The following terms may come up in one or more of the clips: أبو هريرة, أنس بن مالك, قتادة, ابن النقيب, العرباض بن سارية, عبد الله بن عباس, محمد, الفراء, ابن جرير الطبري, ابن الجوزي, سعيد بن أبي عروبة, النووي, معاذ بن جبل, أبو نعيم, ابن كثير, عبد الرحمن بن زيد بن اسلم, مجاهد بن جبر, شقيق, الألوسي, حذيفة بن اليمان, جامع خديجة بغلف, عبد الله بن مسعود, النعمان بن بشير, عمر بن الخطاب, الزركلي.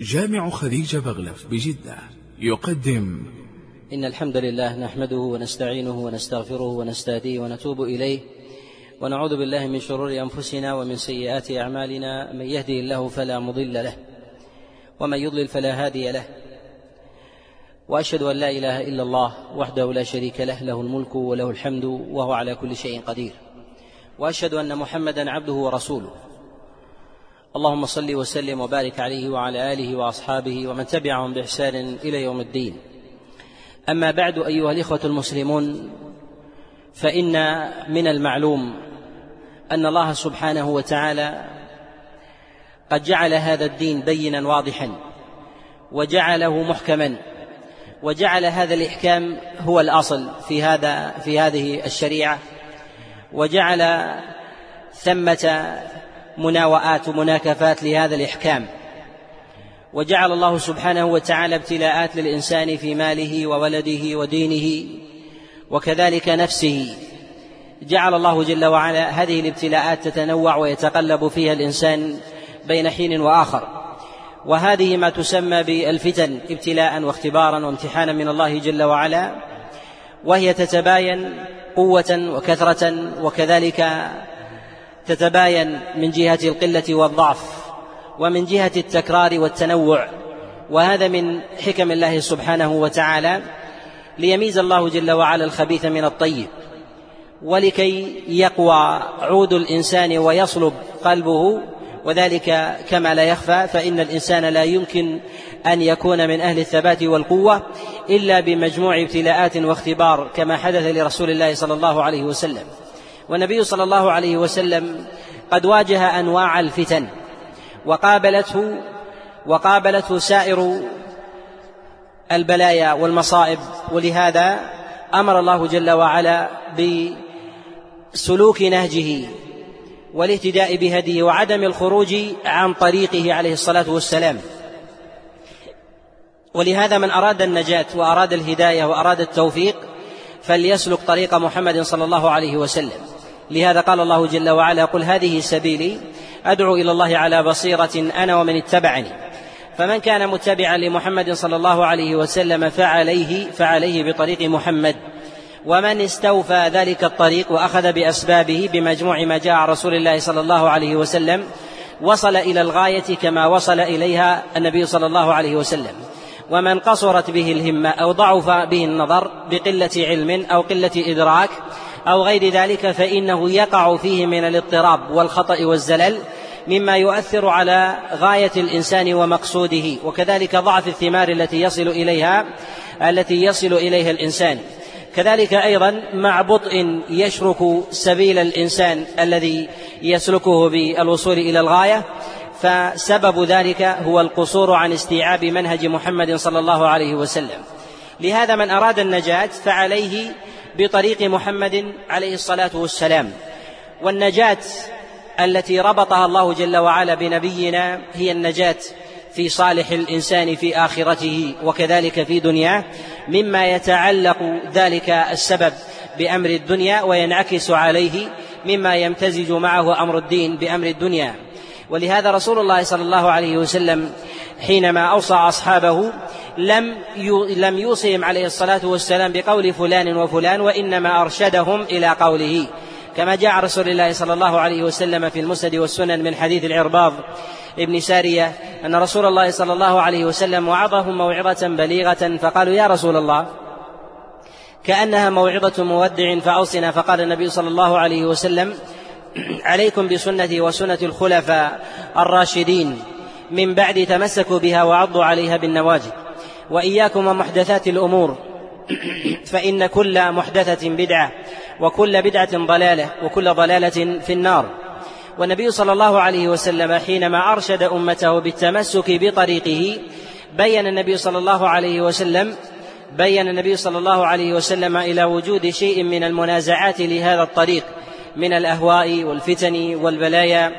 جامع خديجة بغلف بجدة يقدم: إن الحمد لله نحمده ونستعينه ونستغفره ونستهديه ونتوب إليه ونعوذ بالله من شرور أنفسنا ومن سيئات أعمالنا، من يهده الله فلا مضل له ومن يضلل فلا هادي له، وأشهد أن لا إله إلا الله وحده لا شريك له، له الملك وله الحمد وهو على كل شيء قدير، وأشهد أن محمدا عبده ورسوله. اللهم صل وسلم وبارك عليه وعلى آله وأصحابه ومن تبعهم بإحسان إلى يوم الدين. أما بعد، أيها الإخوة المسلمون، فإن من المعلوم أن الله سبحانه وتعالى قد جعل هذا الدين بينا واضحا، وجعله محكما، وجعل هذا الإحكام هو الأصل في هذه الشريعة، وجعل ثمة مناوآت ومناكفات لهذا الإحكام، وجعل الله سبحانه وتعالى ابتلاءات للإنسان في ماله وولده ودينه وكذلك نفسه. جعل الله جل وعلا هذه الابتلاءات تتنوع ويتقلب فيها الإنسان بين حين وآخر، وهذه ما تسمى بالفتن ابتلاء واختبارا وامتحانا من الله جل وعلا، وهي تتباين قوة وكثرة، وكذلك تتباين من جهة القلة والضعف ومن جهة التكرار والتنوع. وهذا من حكم الله سبحانه وتعالى ليميز الله جل وعلا الخبيث من الطيب، ولكي يقوى عود الإنسان ويصلب قلبه، وذلك كما لا يخفى، فإن الإنسان لا يمكن أن يكون من أهل الثبات والقوة إلا بمجموع ابتلاءات واختبار، كما حدث لرسول الله صلى الله عليه وسلم. والنبي صلى الله عليه وسلم قد واجه أنواع الفتن وقابلته سائر البلايا والمصائب، ولهذا أمر الله جل وعلا بسلوك نهجه والاهتداء بهديه وعدم الخروج عن طريقه عليه الصلاة والسلام. ولهذا من أراد النجاة وأراد الهداية وأراد التوفيق فليسلك طريق محمد صلى الله عليه وسلم. لهذا قال الله جل وعلا: قل هذه سبيلي أدعو إلى الله على بصيرة أنا ومن اتبعني. فمن كان متبعا لمحمد صلى الله عليه وسلم فعليه بطريق محمد، ومن استوفى ذلك الطريق وأخذ بأسبابه بمجموع ما جاء عن رسول الله صلى الله عليه وسلم وصل إلى الغاية كما وصل إليها النبي صلى الله عليه وسلم. ومن قصرت به الهمة أو ضعف به النظر بقلة علم أو قلة إدراك أو غير ذلك، فإنه يقع فيه من الاضطراب والخطأ والزلل، مما يؤثر على غاية الإنسان ومقصوده، وكذلك ضعف الثمار التي يصل إليها الإنسان، كذلك أيضا مع بطء يشرك سبيل الإنسان الذي يسلكه بالوصول إلى الغاية. فسبب ذلك هو القصور عن استيعاب منهج محمد صلى الله عليه وسلم. لهذا من أراد النجاة فعليه بطريق محمد عليه الصلاة والسلام. والنجاة التي ربطها الله جل وعلا بنبينا هي النجاة في صالح الإنسان في آخرته وكذلك في دنياه، مما يتعلق ذلك السبب بأمر الدنيا وينعكس عليه مما يمتزج معه أمر الدين بأمر الدنيا. ولهذا رسول الله صلى الله عليه وسلم حينما أوصى أصحابه لم يوصهم عليه الصلاة والسلام بقول فلان وفلان، وإنما أرشدهم إلى قوله، كما جاء رسول الله صلى الله عليه وسلم في المسند والسنن من حديث العرباض بن سارية أن رسول الله صلى الله عليه وسلم وعظهم موعظة بليغة، فقالوا: يا رسول الله، كأنها موعظة مودع فأوصنا. فقال النبي صلى الله عليه وسلم: عليكم بسنتي وسنة الخلفاء الراشدين من بعد، تمسكوا بها وعضوا عليها بالنواجذ، وإياكم ومحدثات الأمور، فإن كل محدثة بدعة، وكل بدعة ضلالة، وكل ضلالة في النار. والنبي صلى الله عليه وسلم حينما أرشد أمته بالتمسك بطريقه بين النبي صلى الله عليه وسلم إلى وجود شيء من المنازعات لهذا الطريق من الأهواء والفتن والبلايا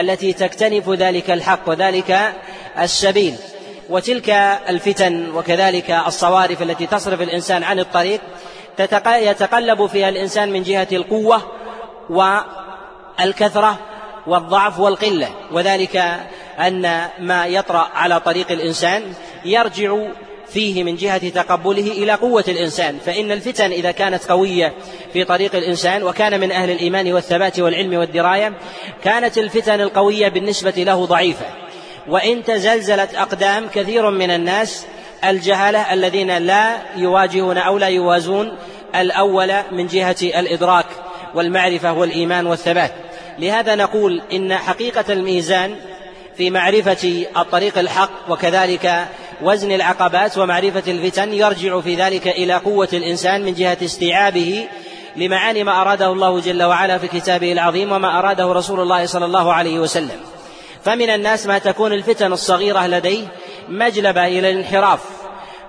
التي تكتنف ذلك الحق وذلك السبيل، وتلك الفتن وكذلك الصوارف التي تصرف الإنسان عن الطريق يتقلب فيها الإنسان من جهة القوة والكثرة والضعف والقلة، وذلك أن ما يطرأ على طريق الإنسان يرجع فيه من جهة تقبله إلى قوة الإنسان، فإن الفتن إذا كانت قوية في طريق الإنسان وكان من أهل الإيمان والثبات والعلم والدراية، كانت الفتن القوية بالنسبة له ضعيفة، وإن تزلزلت أقدام كثير من الناس الجهلة الذين لا يواجهون أو لا يوازون الأول من جهة الإدراك والمعرفة والإيمان والثبات. لهذا نقول إن حقيقة الميزان في معرفة الطريق الحق وكذلك وزن العقبات ومعرفة الفتن يرجع في ذلك إلى قوة الإنسان من جهة استيعابه لمعاني ما أراده الله جل وعلا في كتابه العظيم وما أراده رسول الله صلى الله عليه وسلم. فمن الناس ما تكون الفتن الصغيرة لديه مجلبة إلى الانحراف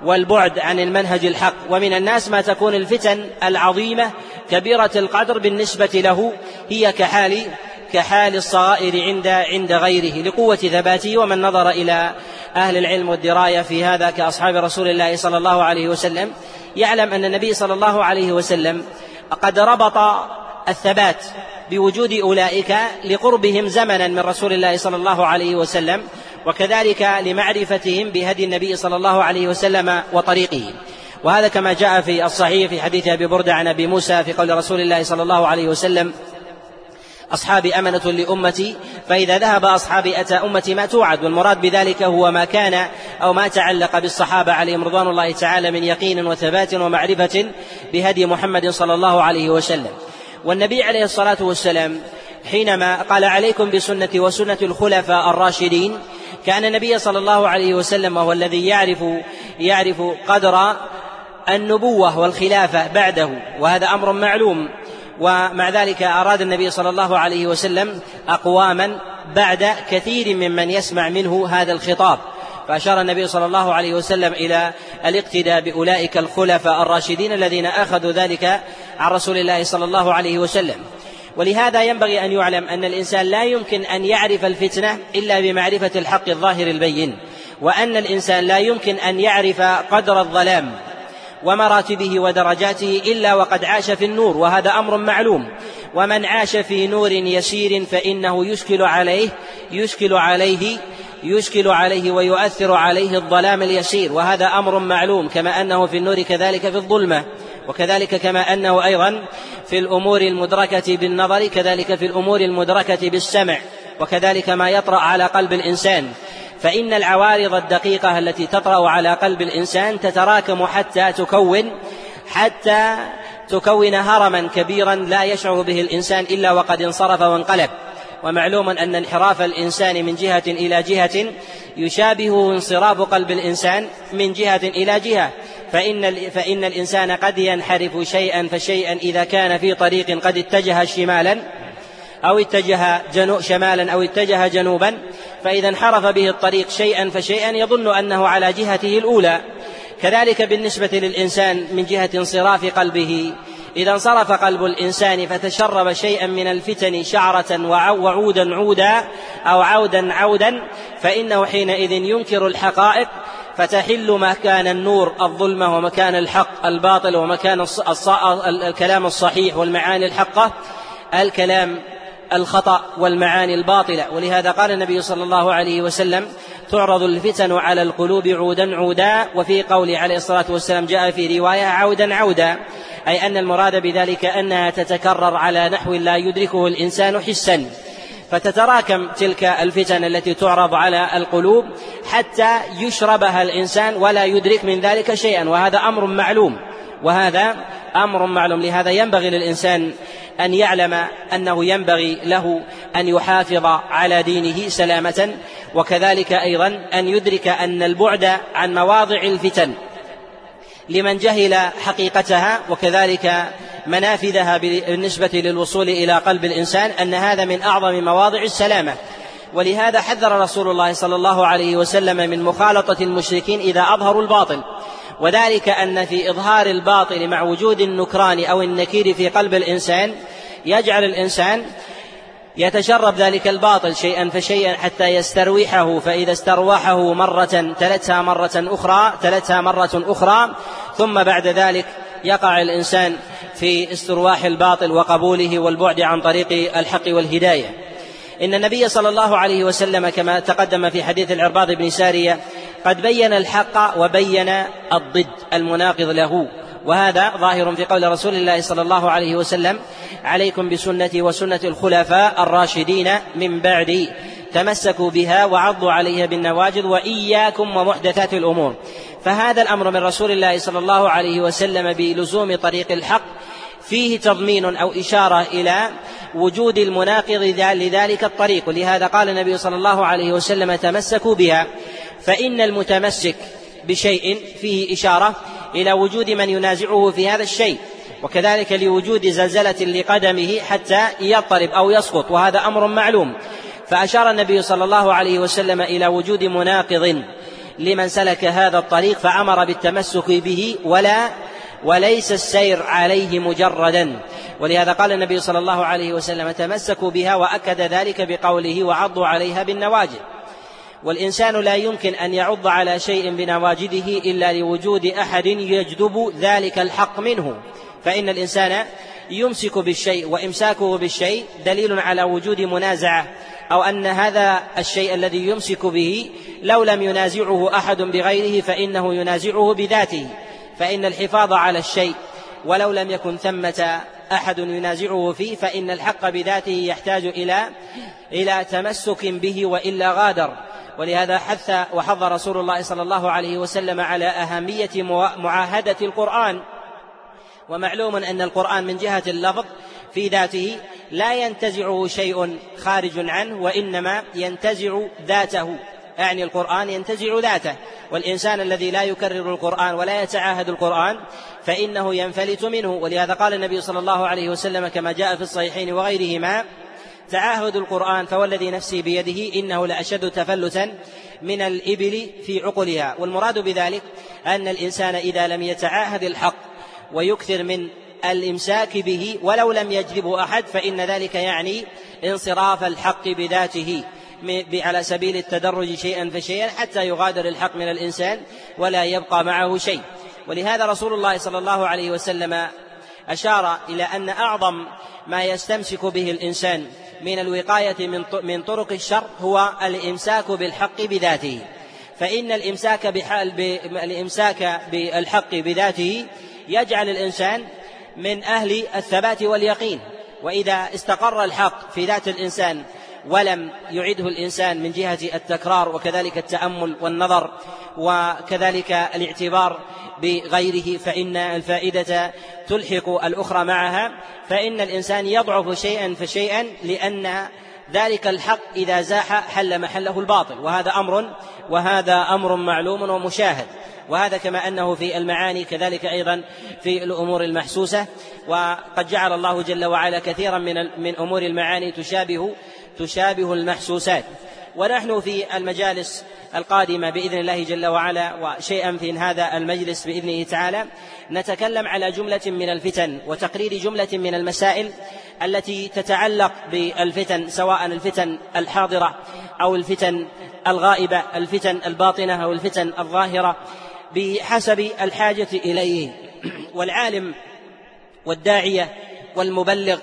والبعد عن المنهج الحق، ومن الناس ما تكون الفتن العظيمة كبيرة القدر بالنسبة له هي كحال الصغائر عند غيره لقوة ثباته، ومن نظر إلى أهل العلم والدراية في هذا كأصحاب رسول الله صلى الله عليه وسلم يعلم أن النبي صلى الله عليه وسلم قد ربط الثبات بوجود أولئك لقربهم زمنا من رسول الله صلى الله عليه وسلم، وكذلك لمعرفتهم بهدي النبي صلى الله عليه وسلم وطريقه. وهذا كما جاء في الصحيح في حديث أبي بردة عن أبي موسى في قول رسول الله صلى الله عليه وسلم: أصحابي أمنة لأمتي، فإذا ذهب أصحابي أتى أمتي ما توعد. والمراد بذلك هو ما كان أو ما تعلق بالصحابة عليهم رضوان الله تعالى من يقين وثبات ومعرفة بهدي محمد صلى الله عليه وسلم. والنبي عليه الصلاة والسلام حينما قال: عليكم بسنتي وسنة الخلفاء الراشدين، كان النبي صلى الله عليه وسلم هو الذي يعرف قدر النبوة والخلافة بعده، وهذا أمر معلوم. ومع ذلك أراد النبي صلى الله عليه وسلم أقواما بعد كثير ممن يسمع منه هذا الخطاب، فأشار النبي صلى الله عليه وسلم إلى الاقتداء بأولئك الخلفاء الراشدين الذين أخذوا ذلك عن رسول الله صلى الله عليه وسلم. ولهذا ينبغي أن يعلم أن الإنسان لا يمكن أن يعرف الفتنة إلا بمعرفة الحق الظاهر البين، وأن الإنسان لا يمكن أن يعرف قدر الظلام ومراتبه ودرجاته إلا وقد عاش في النور، وهذا أمر معلوم. ومن عاش في نور يسير فإنه يشكل عليه ويؤثر عليه الظلام اليسير، وهذا أمر معلوم، كما أنه في النور كذلك في الظلمة، وكذلك كما أنه أيضا في الأمور المدركة بالنظر كذلك في الأمور المدركة بالسمع، وكذلك ما يطرأ على قلب الإنسان، فإن العوارض الدقيقة التي تطرأ على قلب الإنسان تتراكم حتى تكون هرما كبيرا لا يشعر به الإنسان إلا وقد انصرف وانقلب. ومعلوم أن انحراف الإنسان من جهة إلى جهة يشابه انصراف قلب الإنسان من جهة إلى جهة، فإن الإنسان قد ينحرف شيئا فشيئا إذا كان في طريق قد اتجه شمالا أو اتجه شمالا أو اتجه جنوبا، فإذا انحرف به الطريق شيئا فشيئا يظن أنه على جهته الأولى. كذلك بالنسبة للإنسان من جهة انصراف قلبه، إذا انصرف قلب الإنسان فتشرب شيئا من الفتن شعرة وعودا عودا أو عودا عودا، فإنه حينئذ ينكر الحقائق فتحل مكان النور الظلمة ومكان الحق الباطل ومكان الكلام الصحيح والمعاني الحقة الكلام الخطأ والمعاني الباطلة. ولهذا قال النبي صلى الله عليه وسلم: تعرض الفتن على القلوب عودا عودا، وفي قوله عليه الصلاة والسلام جاء في رواية عودا عودا، أي أن المراد بذلك أنها تتكرر على نحو لا يدركه الإنسان حسا، فتتراكم تلك الفتن التي تعرض على القلوب حتى يشربها الإنسان ولا يدرك من ذلك شيئا، وهذا أمر معلوم. لهذا ينبغي للإنسان أن يعلم أنه ينبغي له أن يحافظ على دينه سلامة، وكذلك أيضا أن يدرك أن البعد عن مواضع الفتن لمن جهل حقيقتها وكذلك منافذها بالنسبة للوصول إلى قلب الإنسان أن هذا من أعظم مواضع السلامة. ولهذا حذر رسول الله صلى الله عليه وسلم من مخالطة المشركين إذا أظهروا الباطل، وذلك أن في إظهار الباطل مع وجود النكران أو النكير في قلب الإنسان يجعل الإنسان يتشرب ذلك الباطل شيئا فشيئا حتى يستروحه، فإذا استرواحه مرة تلتها مرة أخرى، ثم بعد ذلك يقع الإنسان في استرواح الباطل وقبوله والبعد عن طريق الحق والهداية. إن النبي صلى الله عليه وسلم كما تقدم في حديث العرباض بن سارية قد بين الحق وبين الضد المناقض له، وهذا ظاهر في قول رسول الله صلى الله عليه وسلم: عليكم بسنتي وسنة الخلفاء الراشدين من بعدي، تمسكوا بها وعضوا عليها بالنواجذ، وإياكم ومحدثات الأمور. فهذا الأمر من رسول الله صلى الله عليه وسلم بلزوم طريق الحق فيه تضمين أو إشارة إلى وجود المناقض لذلك الطريق، لهذا قال النبي صلى الله عليه وسلم: تمسكوا بها. فإن المتمسك بشيء فيه إشارة إلى وجود من ينازعه في هذا الشيء، وكذلك لوجود زلزلة لقدمه حتى يضطرب أو يسقط، وهذا أمر معلوم. فأشار النبي صلى الله عليه وسلم إلى وجود مناقض لمن سلك هذا الطريق، فأمر بالتمسك به وليس السير عليه مجردا. ولهذا قال النبي صلى الله عليه وسلم: تمسكوا بها، وأكد ذلك بقوله: وعضوا عليها بالنواجذ. والإنسان لا يمكن أن يعض على شيء بنواجده إلا لوجود أحد يجذب ذلك الحق منه، فإن الإنسان يمسك بالشيء، وإمساكه بالشيء دليل على وجود منازعة، أو أن هذا الشيء الذي يمسك به لو لم ينازعه أحد بغيره فإنه ينازعه بذاته، فإن الحفاظ على الشيء ولو لم يكن ثمة أحد ينازعه فيه فإن الحق بذاته يحتاج إلى تمسك به وإلا غادر. ولهذا حث وحض رسول الله صلى الله عليه وسلم على أهمية معاهدة القرآن، ومعلوم أن القرآن من جهة اللفظ في ذاته لا ينتزعه شيء خارج عنه، وإنما ينتزع ذاته، يعني القرآن ينتزع ذاته. والإنسان الذي لا يكرر القرآن ولا يتعاهد القرآن فإنه ينفلت منه. ولهذا قال النبي صلى الله عليه وسلم كما جاء في الصحيحين وغيرهما: تعاهد القرآن فوالذي نفسي بيده إنه لأشد تفلتا من الإبل في عقلها. والمراد بذلك أن الإنسان إذا لم يتعاهد الحق ويكثر من الإمساك به ولو لم يجذبه أحد فإن ذلك يعني انصراف الحق بذاته على سبيل التدرج شيئا فشيئا حتى يغادر الحق من الإنسان ولا يبقى معه شيء. ولهذا رسول الله صلى الله عليه وسلم أشار إلى أن أعظم ما يستمسك به الإنسان من الوقاية من طرق الشر هو الإمساك بالحق بذاته، فإن الإمساك بالحق بذاته يجعل الإنسان من أهل الثبات واليقين. وإذا استقر الحق في ذات الإنسان ولم يعده الإنسان من جهة التكرار وكذلك التأمل والنظر وكذلك الاعتبار بغيره فإن الفائدة تلحق الأخرى معها، فإن الإنسان يضعف شيئا فشيئا، لأن ذلك الحق إذا زاح حل محله الباطل، وهذا أمر معلوم ومشاهد. وهذا كما أنه في المعاني كذلك أيضا في الأمور المحسوسة، وقد جعل الله جل وعلا كثيرا من أمور المعاني تشابه المحسوسات. ونحن في المجالس القادمة بإذن الله جل وعلا وشيئا في هذا المجلس بإذنه تعالى نتكلم على جملة من الفتن وتقرير جملة من المسائل التي تتعلق بالفتن، سواء الفتن الحاضرة أو الفتن الغائبة، الفتن الباطنة أو الفتن الظاهرة، بحسب الحاجة إليه. والعالم والداعية والمبلغ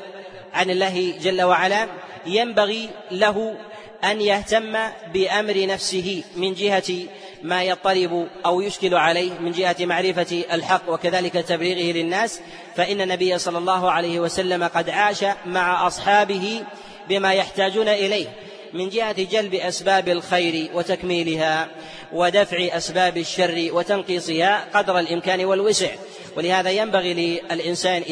عن الله جل وعلا ينبغي له أن يهتم بأمر نفسه من جهة ما يضطرب أو يشكل عليه من جهة معرفة الحق وكذلك تبليغه للناس، فإن النبي صلى الله عليه وسلم قد عاش مع أصحابه بما يحتاجون إليه من جهة جلب أسباب الخير وتكميلها ودفع أسباب الشر وتنقيصها قدر الإمكان والوسع. ولهذا ينبغي للإنسان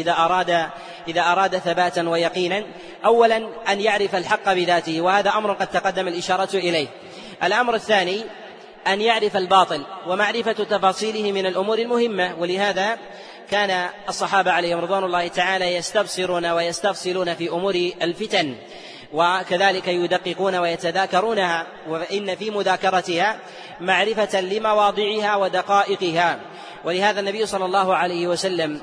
إذا أراد ثباتا ويقينا أولا أن يعرف الحق بذاته، وهذا أمر قد تقدم الإشارة إليه. الأمر الثاني أن يعرف الباطل ومعرفة تفاصيله من الأمور المهمة. ولهذا كان الصحابة عليهم رضوان الله تعالى يستبصرون ويستفصلون في أمور الفتن، وكذلك يدققون ويتذاكرونها، وإن في مذاكرتها معرفة لمواضعها ودقائقها. ولهذا النبي صلى الله عليه وسلم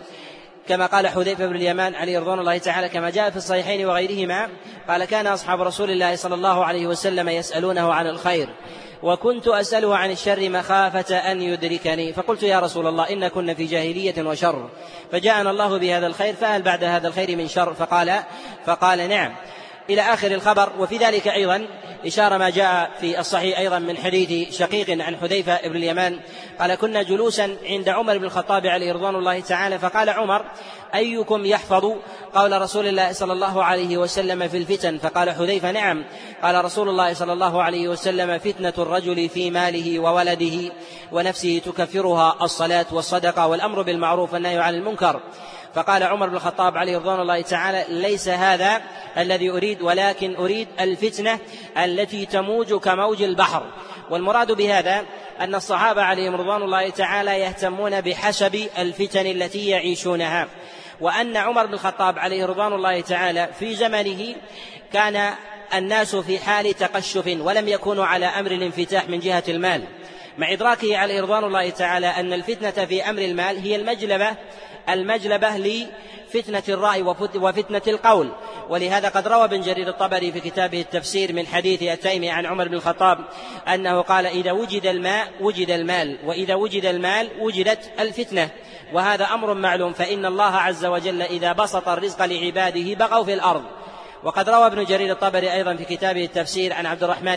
كما قال حذيفة بن اليمان عليه رضوان الله تعالى كما جاء في الصحيحين وغيرهما قال: كان أصحاب رسول الله صلى الله عليه وسلم يسألونه عن الخير، وكنت أسأله عن الشر مخافة أن يدركني، فقلت: يا رسول الله، إن كنا في جاهلية وشر، فجاءنا الله بهذا الخير، فهل بعد هذا الخير من شر؟ فقال نعم. إلى آخر الخبر. وفي ذلك أيضا إشارة ما جاء في الصحيح أيضا من حديث شقيق عن حذيفة بن اليمان قال: كنا جلوسا عند عمر بن الخطاب عليه رضوان الله تعالى، فقال عمر: أيكم يحفظ قول رسول الله صلى الله عليه وسلم في الفتن؟ فقال حذيفة: نعم. قال رسول الله صلى الله عليه وسلم: فتنة الرجل في ماله وولده ونفسه تكفرها الصلاة والصدقة والأمر بالمعروف والنهي عن المنكر. فقال عمر بن الخطاب عليه رضوان الله تعالى: ليس هذا الذي أريد، ولكن أريد الفتنة التي تموج كموج البحر. والمراد بهذا أن الصحابة عليهم رضوان الله تعالى يهتمون بحسب الفتن التي يعيشونها، وأن عمر بن الخطاب عليه رضوان الله تعالى في زمنه كان الناس في حال تقشف ولم يكونوا على أمر الانفتاح من جهة المال، مع إدراكه عليه رضوان الله تعالى أن الفتنة في أمر المال هي المجلبة لفتنة الرأي وفتنة القول. ولهذا قد روى ابن جرير الطبري في كتابه التفسير من حديث التيمي عن عمر بن الخطاب أنه قال: إذا وجد الماء وجد المال، وإذا وجد المال وجدت الفتنة. وهذا أمر معلوم، فإن الله عز وجل إذا بسط الرزق لعباده بقوا في الأرض. وقد روى ابن جرير الطبري أيضا في كتابه التفسير عن عبد الرحمن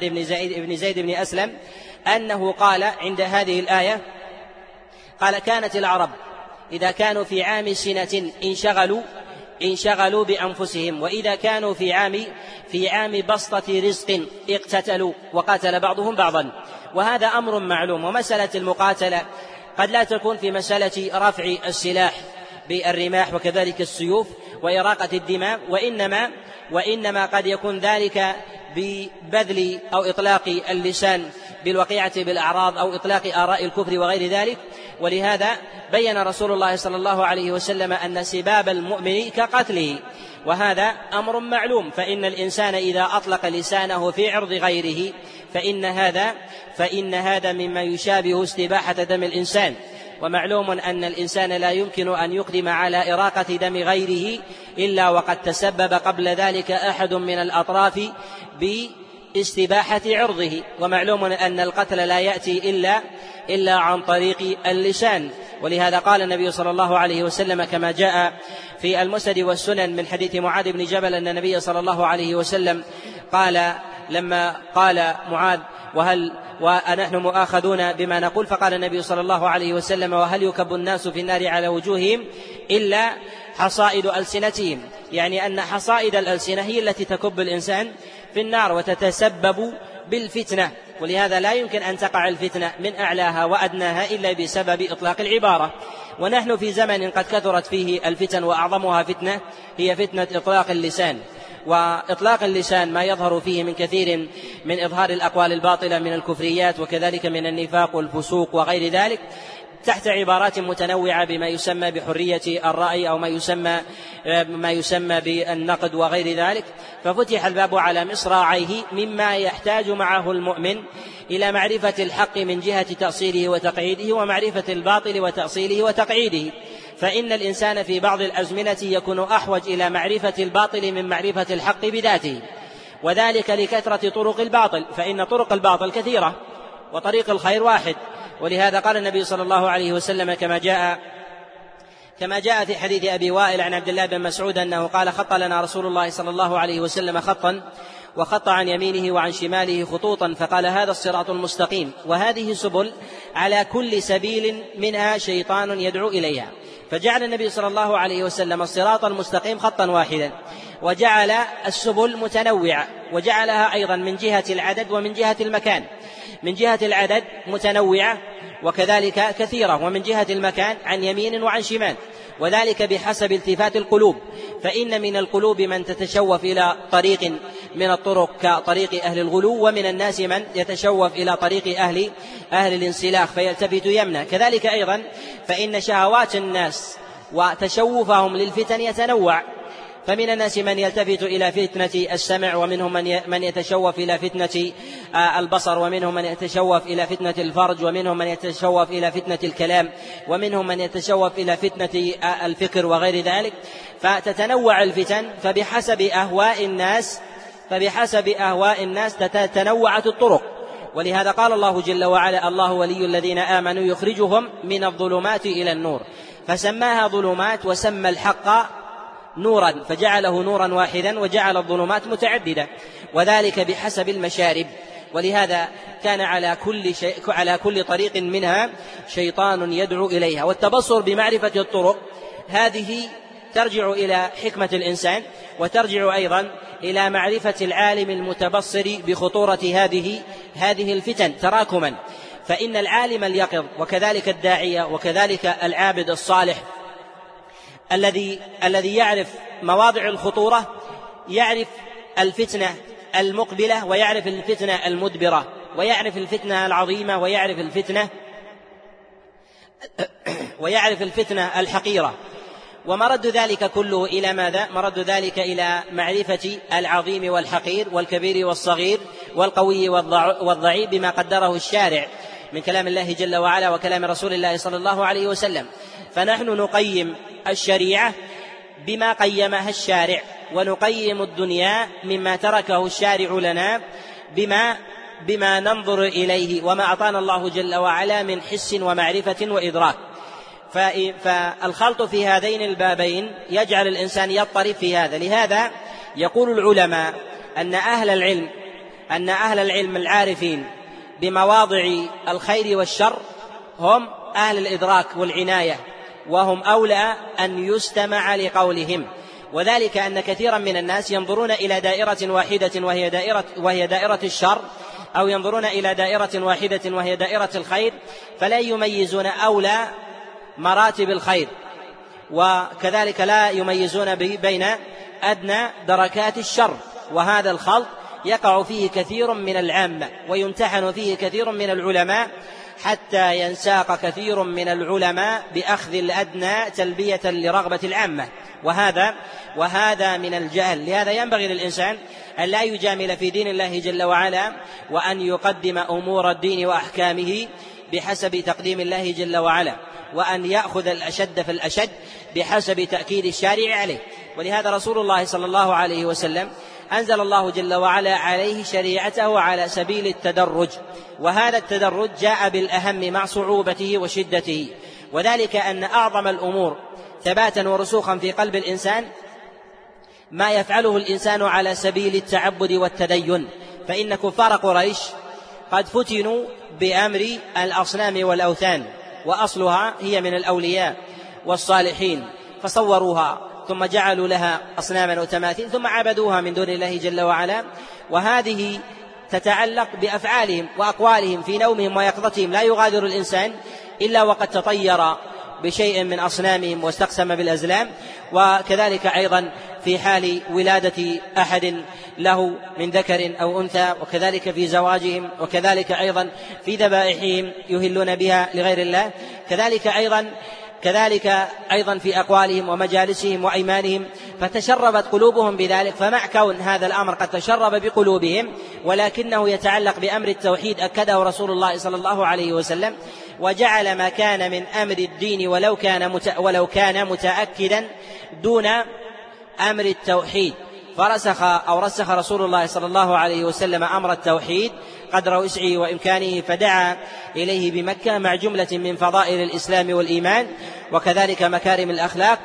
بن زيد بن اسلم أنه قال عند هذه الآية، قال: كانت العرب إذا كانوا في عام سنة انشغلوا بأنفسهم، وإذا كانوا في عام بسطة رزق اقتتلوا وقاتل بعضهم بعضا. وهذا أمر معلوم. ومسألة المقاتلة قد لا تكون في مسألة رفع السلاح بالرماح وكذلك السيوف وإراقة الدماء، وإنما قد يكون ذلك ببذل أو إطلاق اللسان بالوقيعة بالأعراض أو إطلاق آراء الكفر وغير ذلك. ولهذا بيّن رسول الله صلى الله عليه وسلم أن سباب المؤمن كقتله، وهذا أمر معلوم، فإن الإنسان إذا أطلق لسانه في عرض غيره فإن هذا مما يشابه استباحة دم الإنسان. ومعلوم أن الإنسان لا يمكن أن يقدم على إراقة دم غيره إلا وقد تسبب قبل ذلك أحد من الأطراف باستباحة عرضه. ومعلوم أن القتل لا يأتي إلا عن طريق اللسان. ولهذا قال النبي صلى الله عليه وسلم كما جاء في المسند والسنن من حديث معاذ بن جبل أن النبي صلى الله عليه وسلم قال لما قال معاذ: وهل ونحن مؤاخذون بما نقول؟ فقال النبي صلى الله عليه وسلم: وهل يكب الناس في النار على وجوههم إلا حصائد ألسنتهم؟ يعني أن حصائد الألسنة هي التي تكب الإنسان في النار وتتسبب بالفتنة. ولهذا لا يمكن أن تقع الفتنة من أعلاها وأدناها إلا بسبب إطلاق العبارة. ونحن في زمن قد كثرت فيه الفتن، وأعظمها فتنة هي فتنة إطلاق اللسان. وإطلاق اللسان ما يظهر فيه من كثير من إظهار الأقوال الباطلة من الكفريات وكذلك من النفاق والفسوق وغير ذلك تحت عبارات متنوعة بما يسمى بحرية الرأي أو ما يسمى بالنقد وغير ذلك. ففتح الباب على مصراعيه مما يحتاج معه المؤمن إلى معرفة الحق من جهة تأصيله وتقعيده، ومعرفة الباطل وتأصيله وتقعيده. فإن الإنسان في بعض الأزمنة يكون أحوج إلى معرفة الباطل من معرفة الحق بذاته، وذلك لكثرة طرق الباطل، فإن طرق الباطل كثيرة وطريق الخير واحد. ولهذا قال النبي صلى الله عليه وسلم كما جاء في حديث أبي وائل عن عبد الله بن مسعود أنه قال: خط لنا رسول الله صلى الله عليه وسلم خطا، وخط عن يمينه وعن شماله خطوطا، فقال: هذا الصراط المستقيم، وهذه سبل، على كل سبيل منها شيطان يدعو إليها. فجعل النبي صلى الله عليه وسلم الصراط المستقيم خطا واحدا، وجعل السبل متنوعة، وجعلها أيضا من جهة العدد ومن جهة المكان. من جهة العدد متنوعة وكذلك كثيرة، ومن جهة المكان عن يمين وعن شمال، وذلك بحسب التفات القلوب. فإن من القلوب من تتشوف إلى طريق من الطرق كطريق أهل الغلو، ومن الناس من يتشوف إلى طريق أهل الانسلاخ فيلتفت يمنى. كذلك أيضا فإن شهوات الناس وتشوفهم للفتن يتنوع، فمن الناس من يلتفت إلى فتنة السمع، ومنهم من يتشوف إلى فتنة البصر، ومنهم من يتشوف إلى فتنة الفرج، ومنهم من يتشوف إلى فتنة الكلام، ومنهم من يتشوف إلى فتنة الفكر وغير ذلك. فتتنوع الفتن، فبحسب أهواء الناس تتنوعت الطرق. ولهذا قال الله جل وعلا: الله ولي الذين آمنوا يخرجهم من الظلمات إلى النور. فسماها ظلمات وسمى الحق نورا فجعله نورا واحدا وجعل الظلمات متعددة، وذلك بحسب المشارب. ولهذا كان على كل طريق منها شيطان يدعو إليها. والتبصر بمعرفة الطرق هذه ترجع إلى حكمة الإنسان، وترجع أيضا إلى معرفة العالم المتبصر بخطورة هذه الفتن تراكما. فإن العالم اليقظ وكذلك الداعية وكذلك العابد الصالح الذي يعرف مواضع الخطورة يعرف الفتنة المقبلة ويعرف الفتنة المدبرة ويعرف الفتنة العظيمة ويعرف الفتنة الحقيرة. ومرد ذلك كله إلى ماذا؟ مرد ذلك إلى معرفة العظيم والحقير والكبير والصغير والقوي والضعيف بما قدره الشارع من كلام الله جل وعلا وكلام رسول الله صلى الله عليه وسلم. فنحن نقيم الشريعة بما قيمها الشارع، ونقيم الدنيا مما تركه الشارع لنا بما ننظر إليه وما أعطانا الله جل وعلا من حس ومعرفة وإدراك. فالخلط في هذين البابين يجعل الإنسان يضطرب في هذا. لهذا يقول العلماء أن أهل العلم العارفين بمواضع الخير والشر هم أهل الإدراك والعناية، وهم أولى أن يستمع لقولهم. وذلك أن كثيرا من الناس ينظرون إلى دائرة واحدة وهي دائرة الشر، أو ينظرون إلى دائرة واحدة وهي دائرة الخير، فلا يميزون أولى مراتب الخير، وكذلك لا يميزون بين أدنى دركات الشر. وهذا الخلط يقع فيه كثير من العامة، ويمتحن فيه كثير من العلماء، حتى ينساق كثير من العلماء بأخذ الأدنى تلبية لرغبة العامة، وهذا من الجهل. لهذا ينبغي للإنسان أن لا يجامل في دين الله جل وعلا، وأن يقدم أمور الدين وأحكامه بحسب تقديم الله جل وعلا، وأن يأخذ الأشد فالأشد بحسب تأكيد الشارع عليه. ولهذا رسول الله صلى الله عليه وسلم أنزل الله جل وعلا عليه شريعته على سبيل التدرج، وهذا التدرج جاء بالأهم مع صعوبته وشدته. وذلك أن أعظم الأمور ثباتا ورسوخا في قلب الإنسان ما يفعله الإنسان على سبيل التعبد والتدين. فإن كفار قريش قد فتنوا بأمر الأصنام والأوثان، وأصلها هي من الأولياء والصالحين، فصوروها ثم جعلوا لها أصناما وتماثيل ثم عبدوها من دون الله جل وعلا. وهذه تتعلق بأفعالهم وأقوالهم في نومهم ويقظتهم، لا يغادر الإنسان إلا وقد تطير بشيء من أصنامهم واستقسم بالأزلام. وكذلك أيضا في حال ولادة أحد له من ذكر أو أنثى، وكذلك في زواجهم، وكذلك أيضا في ذبائحهم يهلون بها لغير الله، كذلك أيضا في أقوالهم ومجالسهم وأيمانهم. فتشربت قلوبهم بذلك، فمع كون هذا الأمر قد تشرب بقلوبهم ولكنه يتعلق بأمر التوحيد أكده رسول الله صلى الله عليه وسلم، وجعل ما كان من أمر الدين ولو كان متأكدا دون أمر التوحيد، فرسخ رسول الله صلى الله عليه وسلم أمر التوحيد قدر وسعه وإمكانه، فدعا إليه بمكة مع جملة من فضائل الإسلام والإيمان، وكذلك مكارم الأخلاق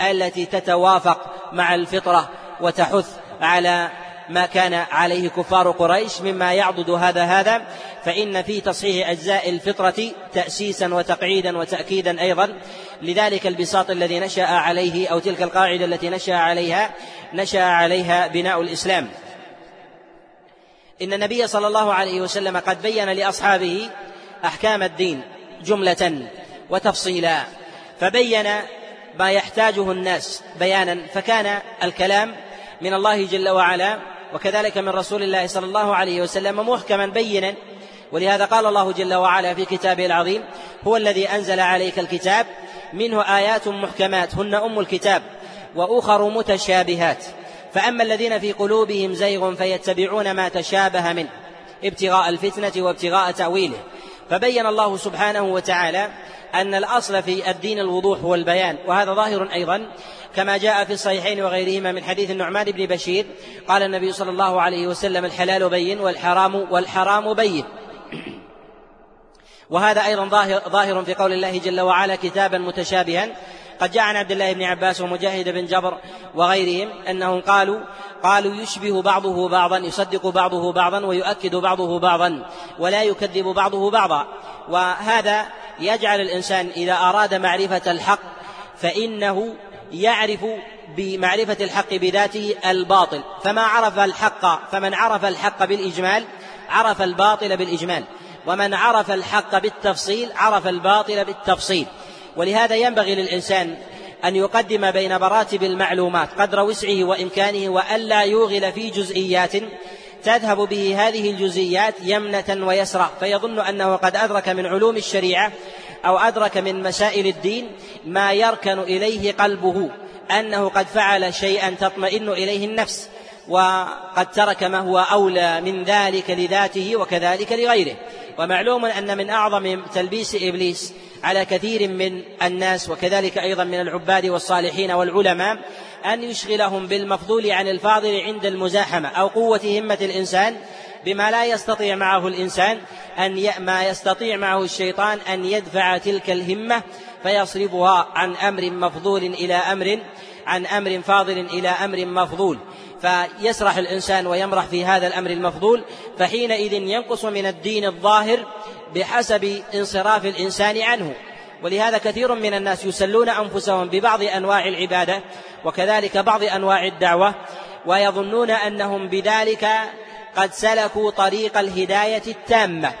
التي تتوافق مع الفطرة وتحث على ما كان عليه كفار قريش مما يعضد هذا. فإن في تصحيح أجزاء الفطرة تأسيسا وتقعيدا وتأكيدا أيضا. لذلك البساط الذي نشأ عليه، أو تلك القاعدة التي نشأ عليها بناء الإسلام. إن النبي صلى الله عليه وسلم قد بين لأصحابه أحكام الدين جملة وتفصيلا، فبين ما يحتاجه الناس بيانا، فكان الكلام من الله جل وعلا وكذلك من رسول الله صلى الله عليه وسلم محكما بينا. ولهذا قال الله جل وعلا في كتابه العظيم: هو الذي أنزل عليك الكتاب منه آيات محكمات هن أم الكتاب وأخر متشابهات، فأما الذين في قلوبهم زيغ فيتبعون ما تشابه منه ابتغاء الفتنة وابتغاء تأويله. فبين الله سبحانه وتعالى أن الأصل في الدين الوضوح والبيان، وهذا ظاهر أيضا كما جاء في الصحيحين وغيرهما من حديث النعمان بن بشير قال النبي صلى الله عليه وسلم: الحلال بين والحرام بين. وهذا أيضا ظاهر في قول الله جل وعلا: كتابا متشابها قد جاء عن عبد الله بن عباس ومجاهد بن جبر وغيرهم أنهم قالوا يشبه بعضه بعضا، يصدق بعضه بعضا ويؤكد بعضه بعضا ولا يكذب بعضه بعضا. وهذا يجعل الإنسان إذا أراد معرفة الحق فإنه يعرف بمعرفة الحق بذاته الباطل، فما عرف الحق، فمن عرف الحق بالإجمال عرف الباطل بالإجمال، ومن عرف الحق بالتفصيل عرف الباطل بالتفصيل. ولهذا ينبغي للإنسان أن يقدم بين مراتب المعلومات قدر وسعه وإمكانه، وألا يوغل في جزئيات تذهب به هذه الجزئيات يمنة ويسرا، فيظن أنه قد أدرك من علوم الشريعة أو أدرك من مسائل الدين ما يركن إليه قلبه، أنه قد فعل شيئا تطمئن إليه النفس، وقد ترك ما هو أولى من ذلك لذاته وكذلك لغيره. ومعلوم أن من أعظم تلبيس إبليس على كثير من الناس وكذلك أيضا من العباد والصالحين والعلماء أن يشغلهم بالمفضول عن الفاضل عند المزاحمة أو قوة همة الإنسان بما لا يستطيع معه الإنسان ما يستطيع معه الشيطان أن يدفع تلك الهمة، فيصرفها عن أمر مفضول إلى أمر، عن أمر فاضل إلى أمر مفضول، فيسرح الإنسان ويمرح في هذا الأمر المفضول، فحينئذ ينقص من الدين الظاهر بحسب انصراف الإنسان عنه. ولهذا كثير من الناس يسلون أنفسهم ببعض أنواع العبادة وكذلك بعض أنواع الدعوة، ويظنون أنهم بذلك قد سلكوا طريق الهداية التامة،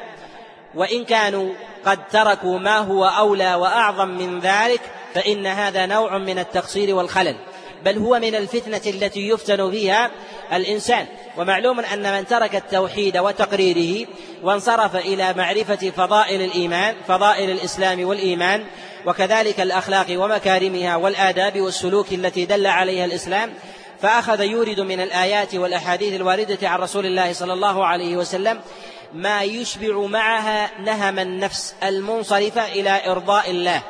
وإن كانوا قد تركوا ما هو أولى وأعظم من ذلك، فإن هذا نوع من التقصير والخلل، بل هو من الفتنة التي يفتن فيها الإنسان. ومعلوم أن من ترك التوحيد وتقريره وانصرف إلى معرفة فضائل الإيمان، فضائل الإسلام والإيمان وكذلك الأخلاق ومكارمها والآداب والسلوك التي دل عليها الإسلام، فأخذ يورد من الآيات والأحاديث الواردة عن رسول الله صلى الله عليه وسلم ما يشبع معها نهم النفس المنصرفة إلى إرضاء الله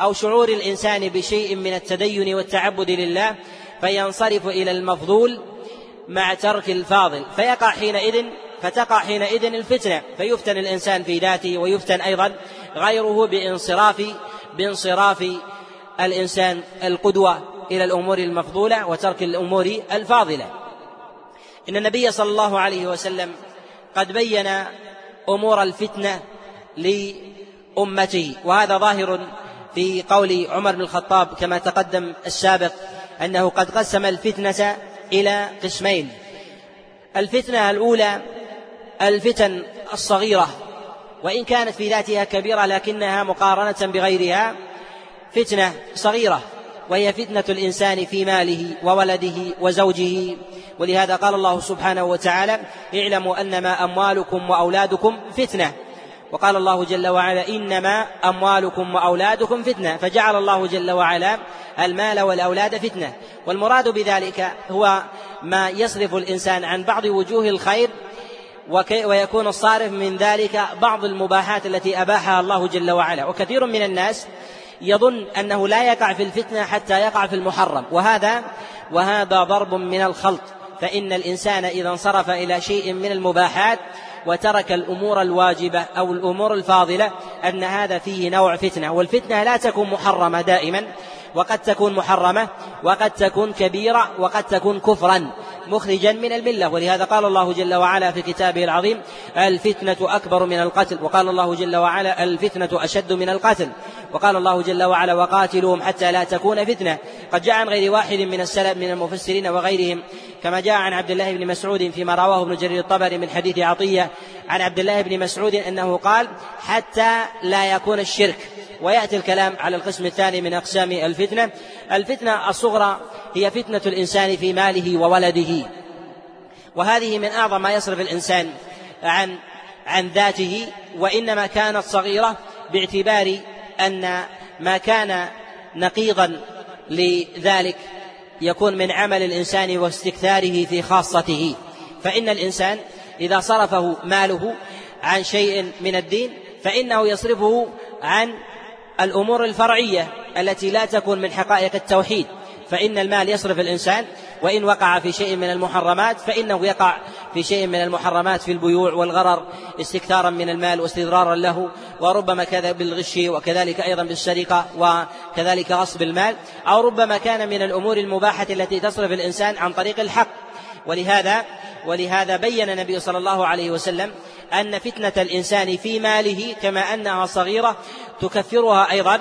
أو شعور الإنسان بشيء من التدين والتعبد لله، فينصرف إلى المفضول مع ترك الفاضل، فتقع حينئذ الفتنة، فيفتن الإنسان في ذاته ويفتن أيضا غيره بانصراف الإنسان القدوة إلى الأمور المفضولة وترك الأمور الفاضلة. إن النبي صلى الله عليه وسلم قد بين أمور الفتنة لأمته، وهذا ظاهر في قول عمر بن الخطاب كما تقدم السابق أنه قد قسم الفتنة إلى قسمين: الفتنة الأولى الفتن الصغيرة وإن كانت في ذاتها كبيرة لكنها مقارنة بغيرها فتنة صغيرة، وهي فتنة الإنسان في ماله وولده وزوجه. ولهذا قال الله سبحانه وتعالى: اعلموا أنما أموالكم وأولادكم فتنة، وقال الله جل وعلا: إنما أموالكم وأولادكم فتنة، فجعل الله جل وعلا المال والأولاد فتنة. والمراد بذلك هو ما يصرف الإنسان عن بعض وجوه الخير ويكون الصارف من ذلك بعض المباحات التي أباحها الله جل وعلا. وكثير من الناس يظن أنه لا يقع في الفتنة حتى يقع في المحرم، وهذا ضرب من الخلط، فإن الإنسان إذا انصرف إلى شيء من المباحات وترك الأمور الواجبة أو الأمور الفاضلة أن هذا فيه نوع فتنة. والفتنة لا تكون محرمة دائما، وقد تكون محرمة وقد تكون كبيرة وقد تكون كفرا مخرجا من الملة. ولهذا قال الله جل وعلا في كتابه العظيم: الفتنة أكبر من القتل، وقال الله جل وعلا: الفتنة أشد من القتل، وقال الله جل وعلا: وقاتلوهم حتى لا تكون فتنة. قد جاء عن غير واحد من السلف من المفسرين وغيرهم كما جاء عن عبد الله بن مسعود فيما رواه ابن جرير الطبري من حديث عطية عن عبد الله بن مسعود أنه قال: حتى لا يكون الشرك. ويأتي الكلام على القسم الثاني من أقسام الفتنة. الفتنة الصغرى هي فتنة الإنسان في ماله وولده، وهذه من أعظم ما يصرف الإنسان عن ذاته، وإنما كانت صغيرة باعتبار أن ما كان نقيضا لذلك يكون من عمل الإنسان واستكثاره في خاصته. فإن الإنسان إذا صرفه ماله عن شيء من الدين فإنه يصرفه عن الأمور الفرعية التي لا تكون من حقائق التوحيد، فإن المال يصرف الإنسان، وإن وقع في شيء من المحرمات فإنه يقع في شيء من المحرمات في البيوع والغرر استكثارا من المال واستدرارا له وربما كذا بالغش وكذلك أيضا بالسرقة وكذلك غصب المال, أو ربما كان من الأمور المباحة التي تصرف الإنسان عن طريق الحق. ولهذا بين النبي صلى الله عليه وسلم أن فتنة الإنسان في ماله كما أنها صغيرة تكفرها أيضا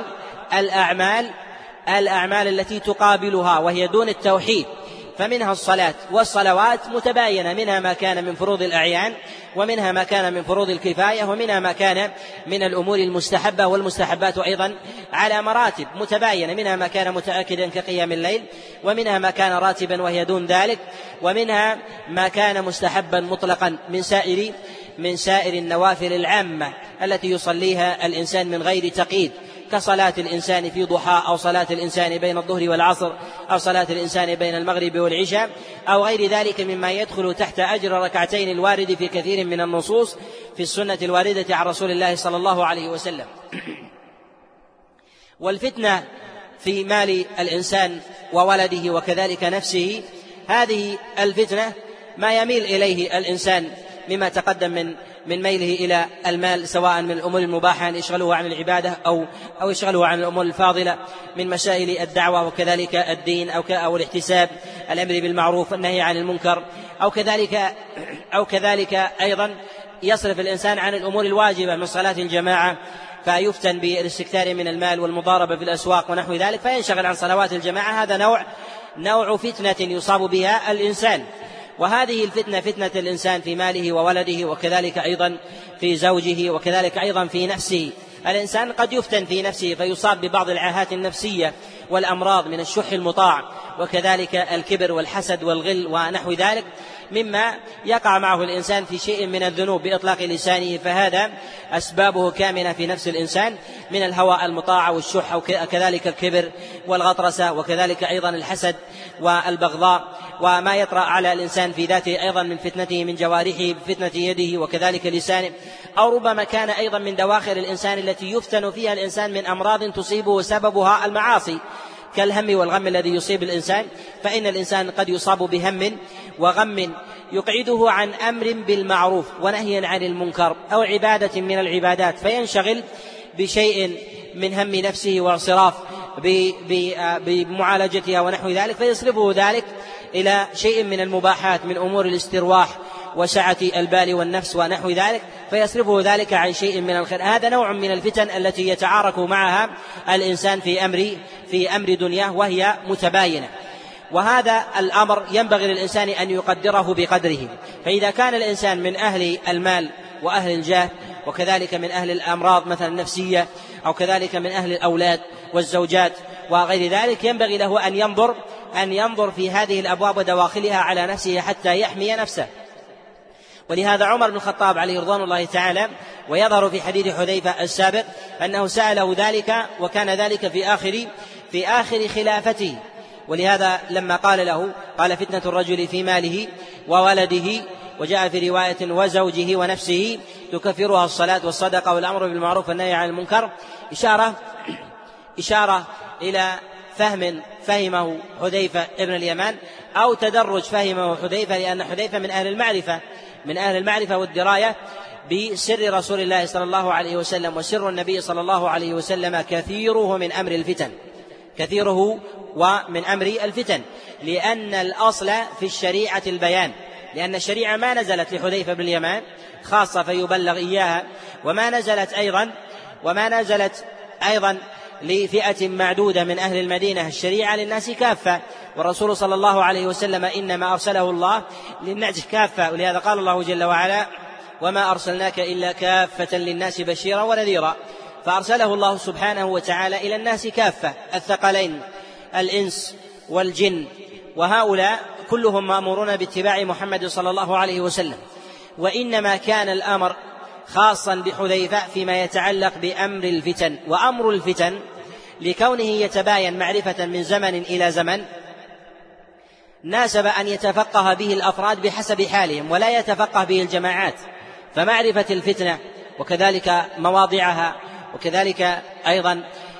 الأعمال التي تقابلها وهي دون التوحيد, فمنها الصلاة والصلوات متباينة, منها ما كان من فروض الأعيان ومنها ما كان من فروض الكفاية ومنها ما كان من الأمور المستحبة, والمستحبات أيضا على مراتب متباينة, منها ما كان متأكدا كقيام الليل ومنها ما كان راتبا وهي دون ذلك, ومنها ما كان مستحبا مطلقا من سائر النوافل العامة التي يصليها الإنسان من غير تقييد, كصلاة الإنسان في ضحى أو صلاة الإنسان بين الظهر والعصر أو صلاة الإنسان بين المغرب والعشاء أو غير ذلك مما يدخل تحت أجر ركعتين الوارد في كثير من النصوص في السنة الواردة عن رسول الله صلى الله عليه وسلم. والفتنة في مال الإنسان وولده وكذلك نفسه, هذه الفتنة ما يميل إليه الإنسان مما تقدم من ميله إلى المال, سواء من الأمور المباحة أن يشغله عن العبادة أو يشغله عن الأمور الفاضلة من مسائل الدعوة وكذلك الدين أو الاحتساب, الأمر بالمعروف والنهي عن المنكر, أو كذلك أيضا يصرف الإنسان عن الأمور الواجبة من صلاة الجماعة فيفتن بالاستكثار من المال والمضاربة في الأسواق ونحو ذلك فينشغل عن صلوات الجماعة. هذا نوع فتنة يصاب بها الإنسان. وهذه الفتنة فتنة الإنسان في ماله وولده وكذلك أيضا في زوجه وكذلك أيضا في نفسه. الإنسان قد يفتن في نفسه فيصاب ببعض العاهات النفسية والأمراض من الشح المطاع وكذلك الكبر والحسد والغل ونحو ذلك مما يقع معه الإنسان في شيء من الذنوب بإطلاق لسانه, فهذا أسبابه كامنة في نفس الإنسان من الهوى المطاع والشح وكذلك الكبر والغطرسة وكذلك أيضا الحسد والبغضاء, وما يطرأ على الإنسان في ذاته أيضا من فتنته من جوارحه بفتنة يده وكذلك لسانه, أو ربما كان أيضا من دواخل الإنسان التي يفتن فيها الإنسان من أمراض تصيبه سببها المعاصي كالهم والغم الذي يصيب الإنسان, فإن الإنسان قد يصاب بهم وغم يقعده عن أمر بالمعروف ونهي عن المنكر أو عبادة من العبادات فينشغل بشيء من هم نفسه وانصراف بمعالجتها ونحو ذلك فيصرفه ذلك إلى شيء من المباحات من أمور الاسترواح وسعة البال والنفس ونحو ذلك فيصرفه ذلك عن شيء من الخير. هذا نوع من الفتن التي يتعارك معها الإنسان في أمر دنياه وهي متباينة, وهذا الأمر ينبغي للإنسان أن يقدره بقدره. فإذا كان الإنسان من أهل المال وأهل الجاه وكذلك من أهل الأمراض مثلا النفسية أو كذلك من أهل الأولاد والزوجات وغير ذلك ينبغي له أن ينظر في هذه الأبواب ودواخلها على نفسه حتى يحمي نفسه. ولهذا عمر بن الخطاب عليه رضوان الله تعالى, ويظهر في حديث حذيفة السابق أنه سأله ذلك وكان ذلك في آخر خلافته, ولهذا لما قال له قال فتنة الرجل في ماله وولده, وجاء في رواية وزوجه ونفسه تكفرها الصلاة والصدقة والأمر بالمعروف والنهي عن المنكر, إشارة إلى فهمه حذيفة ابن اليمان أو تدرج فهمه حذيفة, لأن حذيفة من أهل المعرفة والدراية بسر رسول الله صلى الله عليه وسلم, وسر النبي صلى الله عليه وسلم كثيره ومن أمر الفتن, لأن الأصل في الشريعة البيان, لأن الشريعة ما نزلت لحذيفة بن اليمان خاصة فيبلغ إياها, وما نزلت أيضا لفئة معدودة من أهل المدينة, الشريعة للناس كافة, والرسول صلى الله عليه وسلم إنما أرسله الله للناس كافة. ولهذا قال الله جل وعلا وما أرسلناك إلا كافة للناس بشيرا ونذيرا, فأرسله الله سبحانه وتعالى إلى الناس كافة, الثقلين الإنس والجن, وهؤلاء كلهم مأمورون باتباع محمد صلى الله عليه وسلم, وإنما كان الأمر خاصا بحذيفة فيما يتعلق بأمر الفتن. وأمر الفتن لكونه يتباين معرفة من زمن إلى زمن ناسب أن يتفقه به الأفراد بحسب حالهم ولا يتفقه به الجماعات, فمعرفة الفتنة وكذلك مواضعها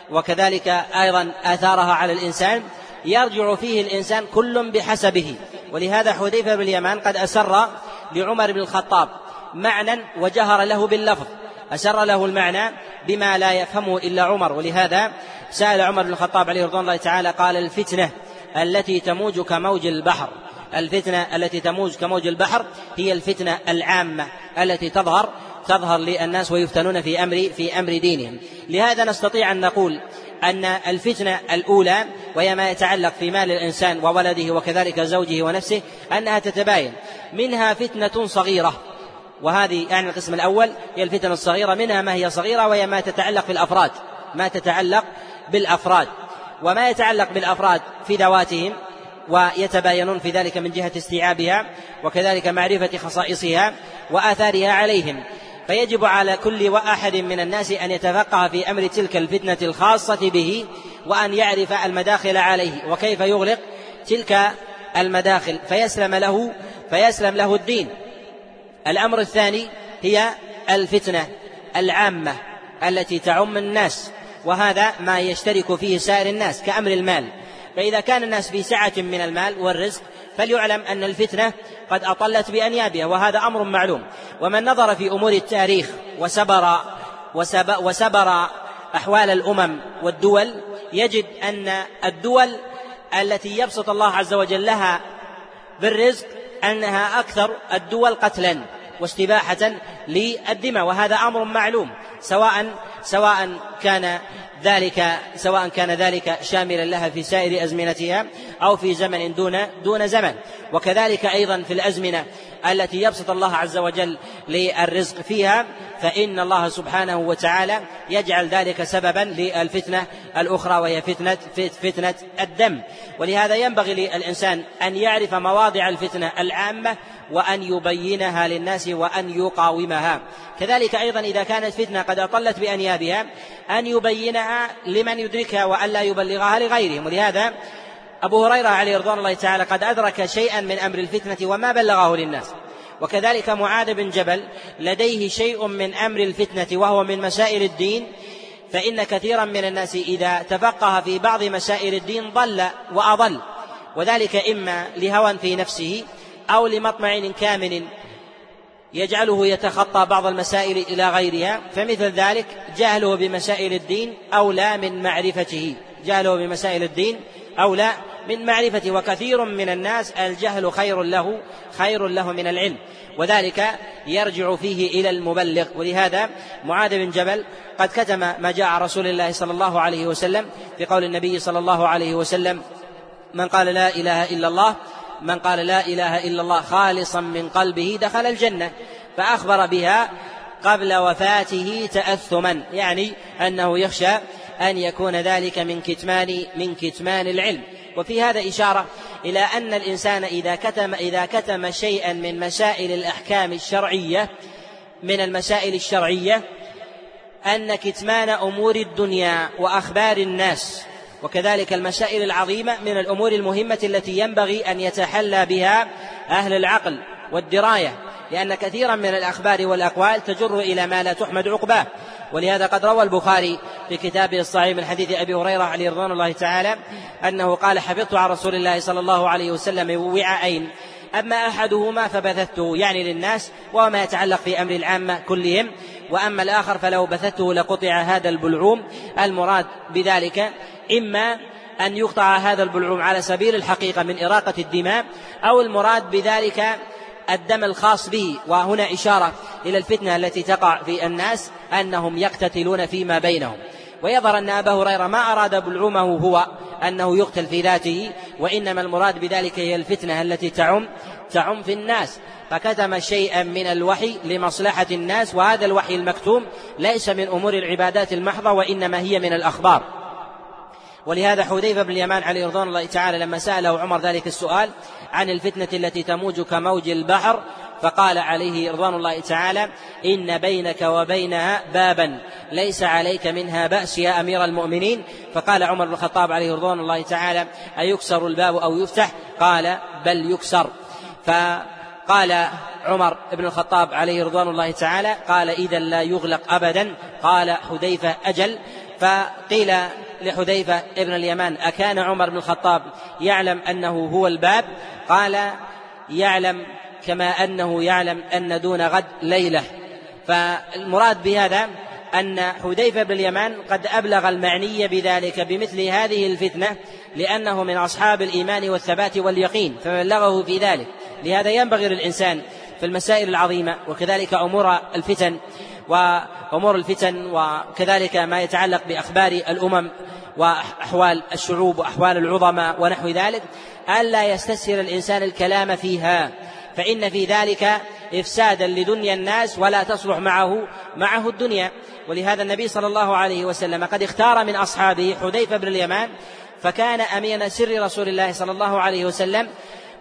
وكذلك أيضا آثارها على الإنسان يرجع فيه الإنسان كل بحسبه. ولهذا حذيفة بن اليمان قد أسر لعمر بن الخطاب معنى وجهر له باللفظ, أسر له المعنى بما لا يفهمه إلا عمر. ولهذا سأل عمر بن الخطاب عليه رضوان الله تعالى قال: الفتنة التي تموج كموج البحر، الفتنة التي تموج كموج البحر هي الفتنة العامة التي تظهر للناس ويفتنون في أمر دينهم. لهذا نستطيع أن نقول أن الفتنة الأولى وهي ما يتعلق في مال الإنسان وولده وكذلك زوجه ونفسه أنها تتباين، منها فتنة صغيرة، وهذه يعني القسم الأول هي الفتن الصغيرة، منها ما هي صغيرة وهي ما تتعلق بالأفراد، وما يتعلق بالأفراد في ذواتهم ويتباينون في ذلك من جهة استيعابها وكذلك معرفة خصائصها وآثارها عليهم. فيجب على كل واحد من الناس أن يتفقه في أمر تلك الفتنة الخاصة به، وأن يعرف المداخل عليه وكيف يغلق تلك المداخل فيسلم له الدين. الأمر الثاني هي الفتنة العامة التي تعم الناس، وهذا ما يشترك فيه سائر الناس كأمر المال. فإذا كان الناس في سعة من المال والرزق فليعلم أن الفتنة قد أطلت بأنيابها، وهذا أمر معلوم. ومن نظر في أمور التاريخ وسبر أحوال الأمم والدول يجد أن الدول التي يبسط الله عز وجل لها بالرزق أنها أكثر الدول قتلا واستباحة للدماء، وهذا أمر معلوم، سواء كان ذلك شاملا لها في سائر أزمنتها أو في زمن دون زمن. وكذلك أيضا في الأزمنة التي يبسط الله عز وجل للرزق فيها فإن الله سبحانه وتعالى يجعل ذلك سببا للفتنة الأخرى وهي فتنة الدم. ولهذا ينبغي للإنسان أن يعرف مواضع الفتنة العامة وأن يبينها للناس وأن يقاومها. كذلك أيضا إذا كانت فتنة قد أطلت بأنيابها أن يبينها لمن يدركها وألا يبلغها لغيرهم. ولهذا أبو هريرة عليه رضوان الله تعالى قد أدرك شيئا من أمر الفتنة وما بلغه للناس، وكذلك معاذ بن جبل لديه شيء من أمر الفتنة وهو من مسائل الدين، فإن كثيرا من الناس إذا تفقه في بعض مسائل الدين ضل وأضل، وذلك إما لهوى في نفسه أو لمطمع كامن يجعله يتخطى بعض المسائل إلى غيرها. فمثل ذلك جهله بمسائل الدين أولى من معرفته، وكثير من الناس الجهل خير له من العلم، وذلك يرجع فيه إلى المبلغ. ولهذا معاذ بن جبل قد كتم ما جاء رسول الله صلى الله عليه وسلم في قول النبي صلى الله عليه وسلم: من قال لا إله إلا الله خالصا من قلبه دخل الجنة. فأخبر بها قبل وفاته تأثما، يعني أنه يخشى أن يكون ذلك من كتمان العلم. وفي هذا إشارة إلى أن الإنسان إذا كتم شيئا من مسائل الأحكام الشرعية أن كتمان أمور الدنيا وأخبار الناس وكذلك المسائل العظيمة من الأمور المهمة التي ينبغي أن يتحلى بها أهل العقل والدراية، لأن كثيرا من الأخبار والأقوال تجر إلى ما لا تحمد عقباه. ولهذا قد روى البخاري في كتابه الصحيح من حديث أبي هريرة عليه رضوان الله تعالى أنه قال: حفظت عن رسول الله صلى الله عليه وسلم وعاءين، أما أحدهما فبثته، يعني للناس وما يتعلق في أمر العامة كلهم، وأما الآخر فلو بثته لقطع هذا البلعوم. المراد بذلك إما أن يقطع هذا البلعوم على سبيل الحقيقة من إراقة الدماء، أو المراد بذلك الدم الخاص به. وهنا إشارة إلى الفتنة التي تقع في الناس أنهم يقتتلون فيما بينهم. ويظهر أن أبا هريرة ما أراد بلعومه هو أنه يقتل في ذاته، وإنما المراد بذلك هي الفتنة التي تعم في الناس. فكتم شيئا من الوحي لمصلحة الناس، وهذا الوحي المكتوم ليس من أمور العبادات المحضة وإنما هي من الأخبار. ولهذا حذيفة بن اليمان عليه رضوان الله تعالى لما سأله عمر ذلك السؤال عن الفتنة التي تموج كموج البحر فقال عليه رضوان الله تعالى: إن بينك وبينها بابا ليس عليك منها بأس يا أمير المؤمنين. فقال عمر بن الخطاب عليه رضوان الله تعالى: أيكسر الباب أو يفتح؟ قال: بل يكسر. فقال عمر بن الخطاب عليه رضوان الله تعالى: قال: إذا لا يغلق أبدا. قال حذيفة: أجل. فقيل لحذيفة ابن اليمان: أكان عمر بن الخطاب يعلم أنه هو الباب؟ قال: يعلم كما أنه يعلم أن دون غد ليلة. فالمراد بهذا أن حذيفة بن اليمان قد أبلغ المعني بذلك بمثل هذه الفتنة، لأنه من أصحاب الإيمان والثبات واليقين فبلغه في ذلك. لهذا ينبغي للإنسان في المسائل العظيمة وكذلك أمور الفتن وكذلك ما يتعلق بأخبار الأمم وأحوال الشعوب وأحوال العظماء ونحو ذلك ألا يستسهل الإنسان الكلام فيها، فإن في ذلك إفسادا لدنيا الناس ولا تصلح معه الدنيا. ولهذا النبي صلى الله عليه وسلم قد اختار من أصحابه حذيفة بن اليمان فكان أمين سر رسول الله صلى الله عليه وسلم،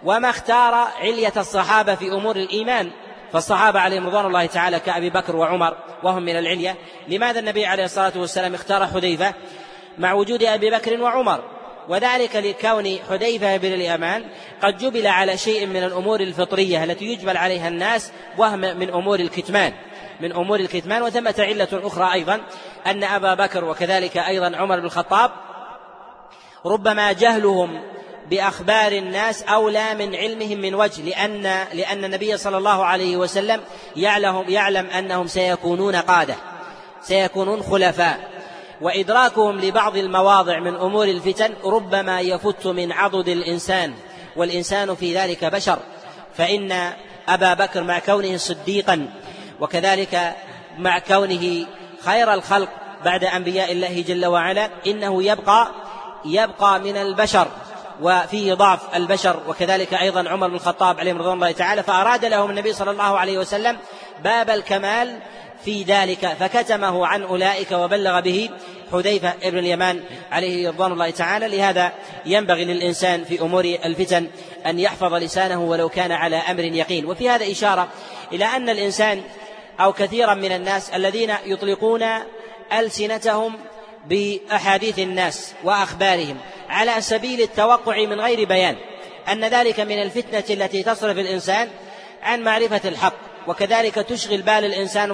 وما اختار علية الصحابة في أمور الإيمان، فالصحابة عليهم رضوان الله تعالى كأبي بكر وعمر وهم من العلية. لماذا النبي عليه الصلاة والسلام اختار حذيفة مع وجود أبي بكر وعمر؟ وذلك لكون حذيفة بن اليمان قد جبل على شيء من الأمور الفطرية التي يجبل عليها الناس، وهم من أمور الكتمان. وثمة علة أخرى أيضا أن أبا بكر وكذلك أيضا عمر بن الخطاب ربما جهلهم بأخبار الناس أولى من علمهم من وجه، لأن النبي صلى الله عليه وسلم يعلم أنهم سيكونون قادة، سيكونون خلفاء، وإدراكهم لبعض المواضع من أمور الفتن ربما يفت من عضد الإنسان، والإنسان في ذلك بشر. فإن أبا بكر مع كونه صديقا وكذلك مع كونه خير الخلق بعد أنبياء الله جل وعلا، إنه يبقى من البشر وفيه ضعف البشر، وكذلك أيضا عمر بن الخطاب عليه رضوان الله تعالى. فأراد لهم النبي صلى الله عليه وسلم باب الكمال في ذلك فكتمه عن أولئك وبلغ به حذيفة بن اليمان عليه رضوان الله تعالى. لهذا ينبغي للإنسان في أمور الفتن أن يحفظ لسانه ولو كان على أمر يقين. وفي هذا إشارة إلى أن الإنسان أو كثيرا من الناس الذين يطلقون ألسنتهم بأحاديث الناس وأخبارهم على سبيل التوقع من غير بيان، أن ذلك من الفتنة التي تصرف الإنسان عن معرفة الحق، وكذلك تشغل بال الإنسان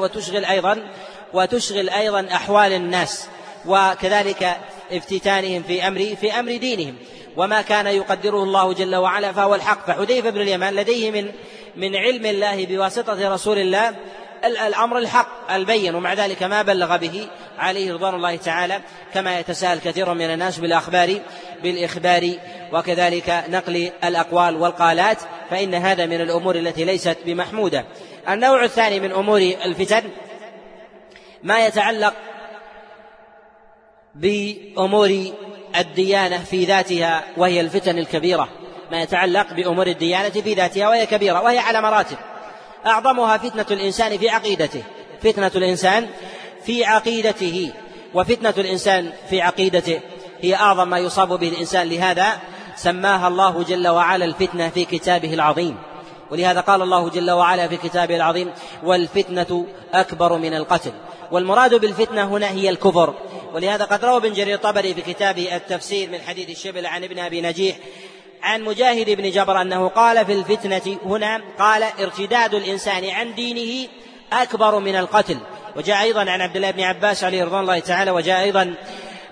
وتشغل أيضا أحوال الناس، وكذلك افتتانهم في أمر دينهم وما كان يقدره الله جل وعلا فهو الحق. فحذيفة بن اليمان لديه من علم الله بواسطة رسول الله الأمر الحق البين، ومع ذلك ما بلغ به عليه رضوان الله تعالى، كما يتساءل كثير من الناس بالإخبار وكذلك نقل الأقوال والقالات، فإن هذا من الأمور التي ليست بمحمودة. النوع الثاني من أمور الفتن ما يتعلق بأمور الديانة في ذاتها، وهي الفتن الكبيرة، ما يتعلق بأمور الديانة في ذاتها وهي كبيرة، وهي على مراتب. أعظمها فتنة الإنسان في عقيدته، هي أعظم ما يصاب به الإنسان. لهذا سماها الله جل وعلا الفتنة في كتابه العظيم، ولهذا قال الله جل وعلا في كتابه العظيم: والفتنة أكبر من القتل. والمراد بالفتنة هنا هي الكفر. ولهذا قد روى ابن جرير الطبري في كتابه التفسير من حديث الشبل عن ابن أبي نجيح عن مجاهد بن جبر أنه قال في الفتنة هنا، قال: ارتداد الإنسان عن دينه أكبر من القتل. وجاء أيضا عن عبد الله بن عباس عليه رضوان الله تعالى، وجاء أيضا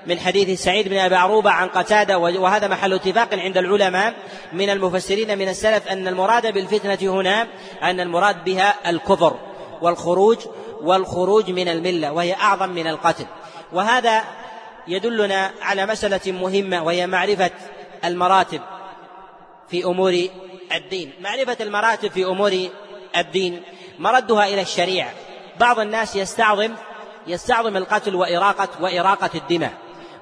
من حديث سعيد بن أبي عروبة عن قتادة، وهذا محل اتفاق عند العلماء من المفسرين من السلف أن المراد بالفتنة هنا أن المراد بها الكفر والخروج من الملة، وهي أعظم من القتل. وهذا يدلنا على مسألة مهمة، وهي معرفة المراتب في أمور الدين. معرفة المراتب في أمور الدين مردها إلى الشريعة. بعض الناس يستعظم القتل وإراقة الدماء،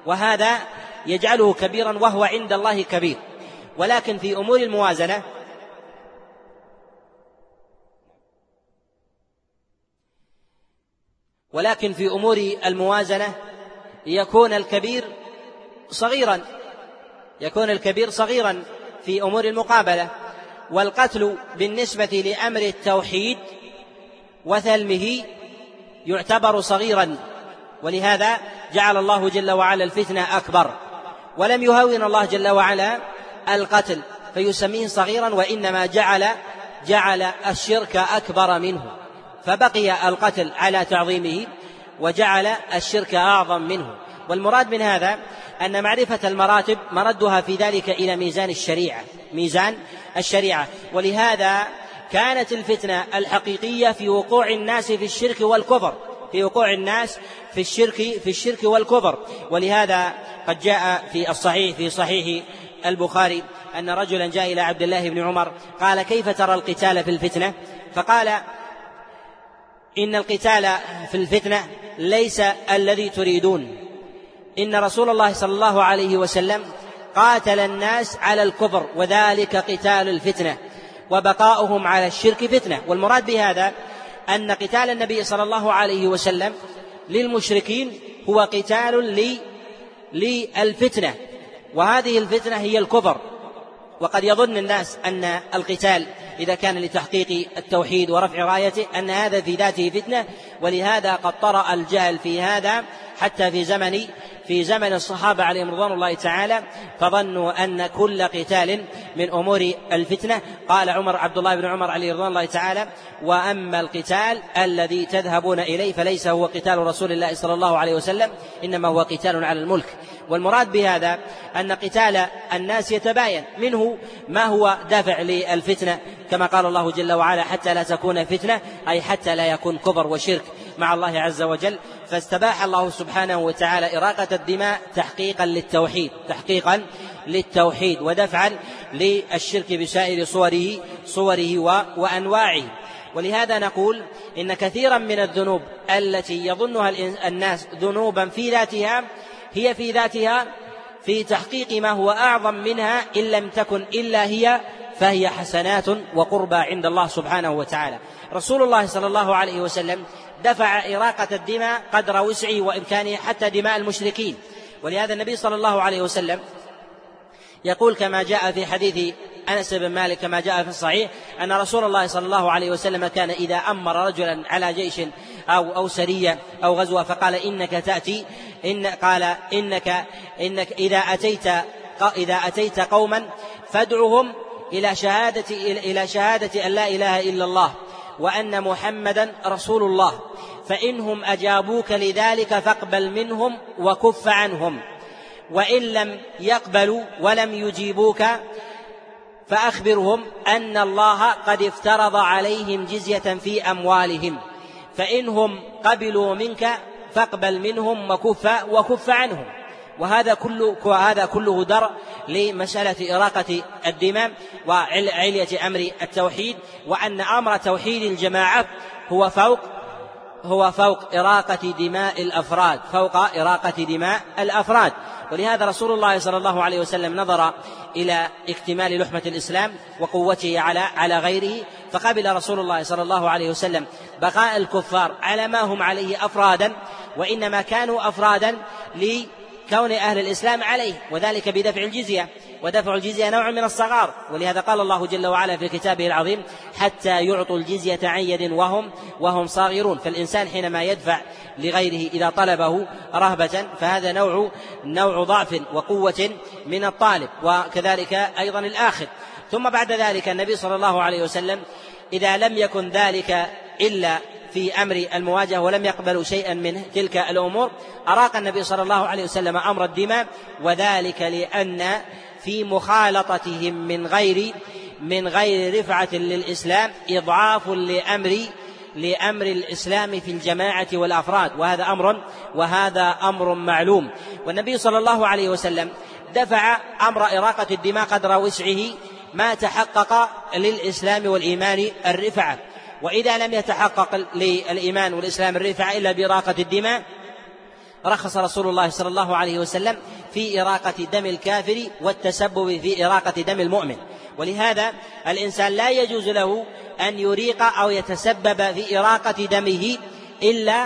وهذا يجعله كبيرا وهو عند الله كبير، ولكن في أمور الموازنة يكون الكبير صغيرا في أمور المقابلة. والقتل بالنسبة لأمر التوحيد وثلمه يعتبر صغيرا، ولهذا جعل الله جل وعلا الفتنة أكبر، ولم يهون الله جل وعلا القتل فيسميه صغيرا، وإنما جعل الشرك أكبر منه، فبقي القتل على تعظيمه وجعل الشرك أعظم منه. والمراد من هذا أن معرفة المراتب مردها في ذلك إلى ميزان الشريعة. ولهذا كانت الفتنة الحقيقية في وقوع الناس في الشرك والكفر، في وقوع الناس في الشرك والكفر. ولهذا قد جاء في صحيح البخاري أن رجلا جاء إلى عبد الله بن عمر قال: كيف ترى القتال في الفتنة؟ فقال: إن القتال في الفتنة ليس الذي تريدون، إن رسول الله صلى الله عليه وسلم قاتل الناس على الكفر، وذلك قتال الفتنة، وبقاؤهم على الشرك فتنة. والمراد بهذا أن قتال النبي صلى الله عليه وسلم للمشركين هو قتال للفتنة، وهذه الفتنة هي الكفر. وقد يظن الناس أن القتال إذا كان لتحقيق التوحيد ورفع رايته أن هذا في ذاته فتنة، ولهذا قد طرأ الجهل في هذا حتى في زمن الصحابة عليهم رضوان الله تعالى، فظنوا أن كل قتال من أمور الفتنة. قال عبد الله بن عمر عليه رضوان الله تعالى: وأما القتال الذي تذهبون إليه فليس هو قتال رسول الله صلى الله عليه وسلم، إنما هو قتال على الملك. والمراد بهذا أن قتال الناس يتباين، منه ما هو دافع للفتنة كما قال الله جل وعلا: حتى لا تكون فتنة، أي حتى لا يكون كفر وشرك مع الله عز وجل. فاستباح الله سبحانه وتعالى إراقة الدماء تحقيقا للتوحيد ودفعا للشرك بسائر صوره وأنواعه. ولهذا نقول إن كثيرا من الذنوب التي يظنها الناس ذنوبا في ذاتها هي في ذاتها في تحقيق ما هو أعظم منها إن لم تكن إلا هي، فهي حسنات وقربى عند الله سبحانه وتعالى. رسول الله صلى الله عليه وسلم دفع إراقة الدماء قدر وسعه وإمكانه، حتى دماء المشركين. ولهذا النبي صلى الله عليه وسلم يقول كما جاء في حديث أنس بن مالك كما جاء في الصحيح أن رسول الله صلى الله عليه وسلم كان إذا أمر رجلا على جيش أو سرية أو غزوة فقال: إنك إذا أتيت قوما فادعهم إلى شهادة أن لا إله إلا الله وأن محمدا رسول الله، فإنهم أجابوك لذلك فاقبل منهم وكف عنهم، وإن لم يقبلوا ولم يجيبوك فأخبرهم أن الله قد افترض عليهم جزية في أموالهم، فإنهم قبلوا منك فاقبل منهم وكف عنهم. وهذا كله درء لمسألة إراقة الدماء وعلية أمر التوحيد، وأن أمر توحيد الجماعة هو فوق إراقة دماء الأفراد، فوق إراقة دماء الأفراد. ولهذا رسول الله صلى الله عليه وسلم نظر إلى اكتمال لحمة الإسلام وقوته على غيره، فقبل رسول الله صلى الله عليه وسلم بقاء الكفار على ما هم عليه أفرادا، وإنما كانوا أفرادا كون أهل الإسلام عليه، وذلك بدفع الجزية، ودفع الجزية نوع من الصغار. ولهذا قال الله جل وعلا في كتابه العظيم: حتى يعطوا الجزية عن يد وهم صاغرون. فالإنسان حينما يدفع لغيره إذا طلبه رهبة فهذا نوع ضعف وقوة من الطالب، وكذلك أيضا الآخر. ثم بعد ذلك النبي صلى الله عليه وسلم إذا لم يكن ذلك إلا في أمر المواجهة ولم يقبلوا شيئا من تلك الأمور، أراق النبي صلى الله عليه وسلم أمر الدماء، وذلك لأن في مخالطتهم من غير رفعة للإسلام إضعاف لأمر الإسلام في الجماعة والأفراد، وهذا أمر معلوم. والنبي صلى الله عليه وسلم دفع أمر إراقة الدماء قدر وسعه ما تحقق للإسلام والإيمان الرفعة، وإذا لم يتحقق للإيمان والإسلام الرفعة إلا بإراقة الدماء رخص رسول الله صلى الله عليه وسلم في إراقة دم الكافر والتسبب في إراقة دم المؤمن. ولهذا الإنسان لا يجوز له أن يريق أو يتسبب في إراقة دمه إلا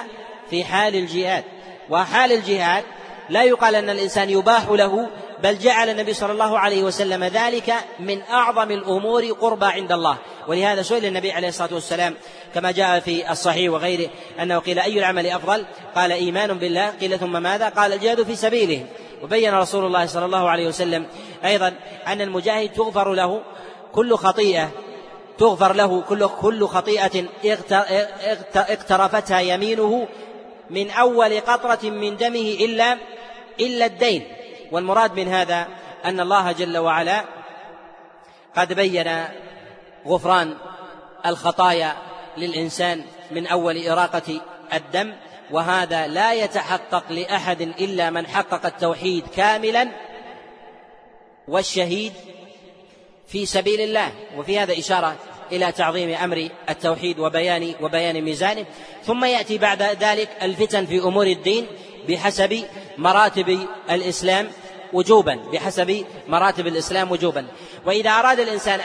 في حال الجهاد، وحال الجهاد لا يقال أن الإنسان يباح له، بل جعل النبي صلى الله عليه وسلم ذلك من أعظم الأمور قربى عند الله. ولهذا سئل النبي عليه الصلاة والسلام كما جاء في الصحيح وغيره أنه قيل: أي العمل أفضل؟ قال: إيمان بالله. قيل: ثم ماذا؟ قال: الجهاد في سبيله. وبين رسول الله صلى الله عليه وسلم أيضا أن المجاهد تغفر له كل خطيئة اقترفتها يمينه من أول قطرة من دمه إلا الدين. والمراد من هذا أن الله جل وعلا قد بين غفران الخطايا للإنسان من أول إراقة الدم، وهذا لا يتحقق لأحد إلا من حقق التوحيد كاملا والشهيد في سبيل الله. وفي هذا إشارة إلى تعظيم أمر التوحيد وبيان ميزانه. ثم يأتي بعد ذلك الفتن في أمور الدين بحسب مراتب الإسلام وجوبا وإذا أراد الإنسان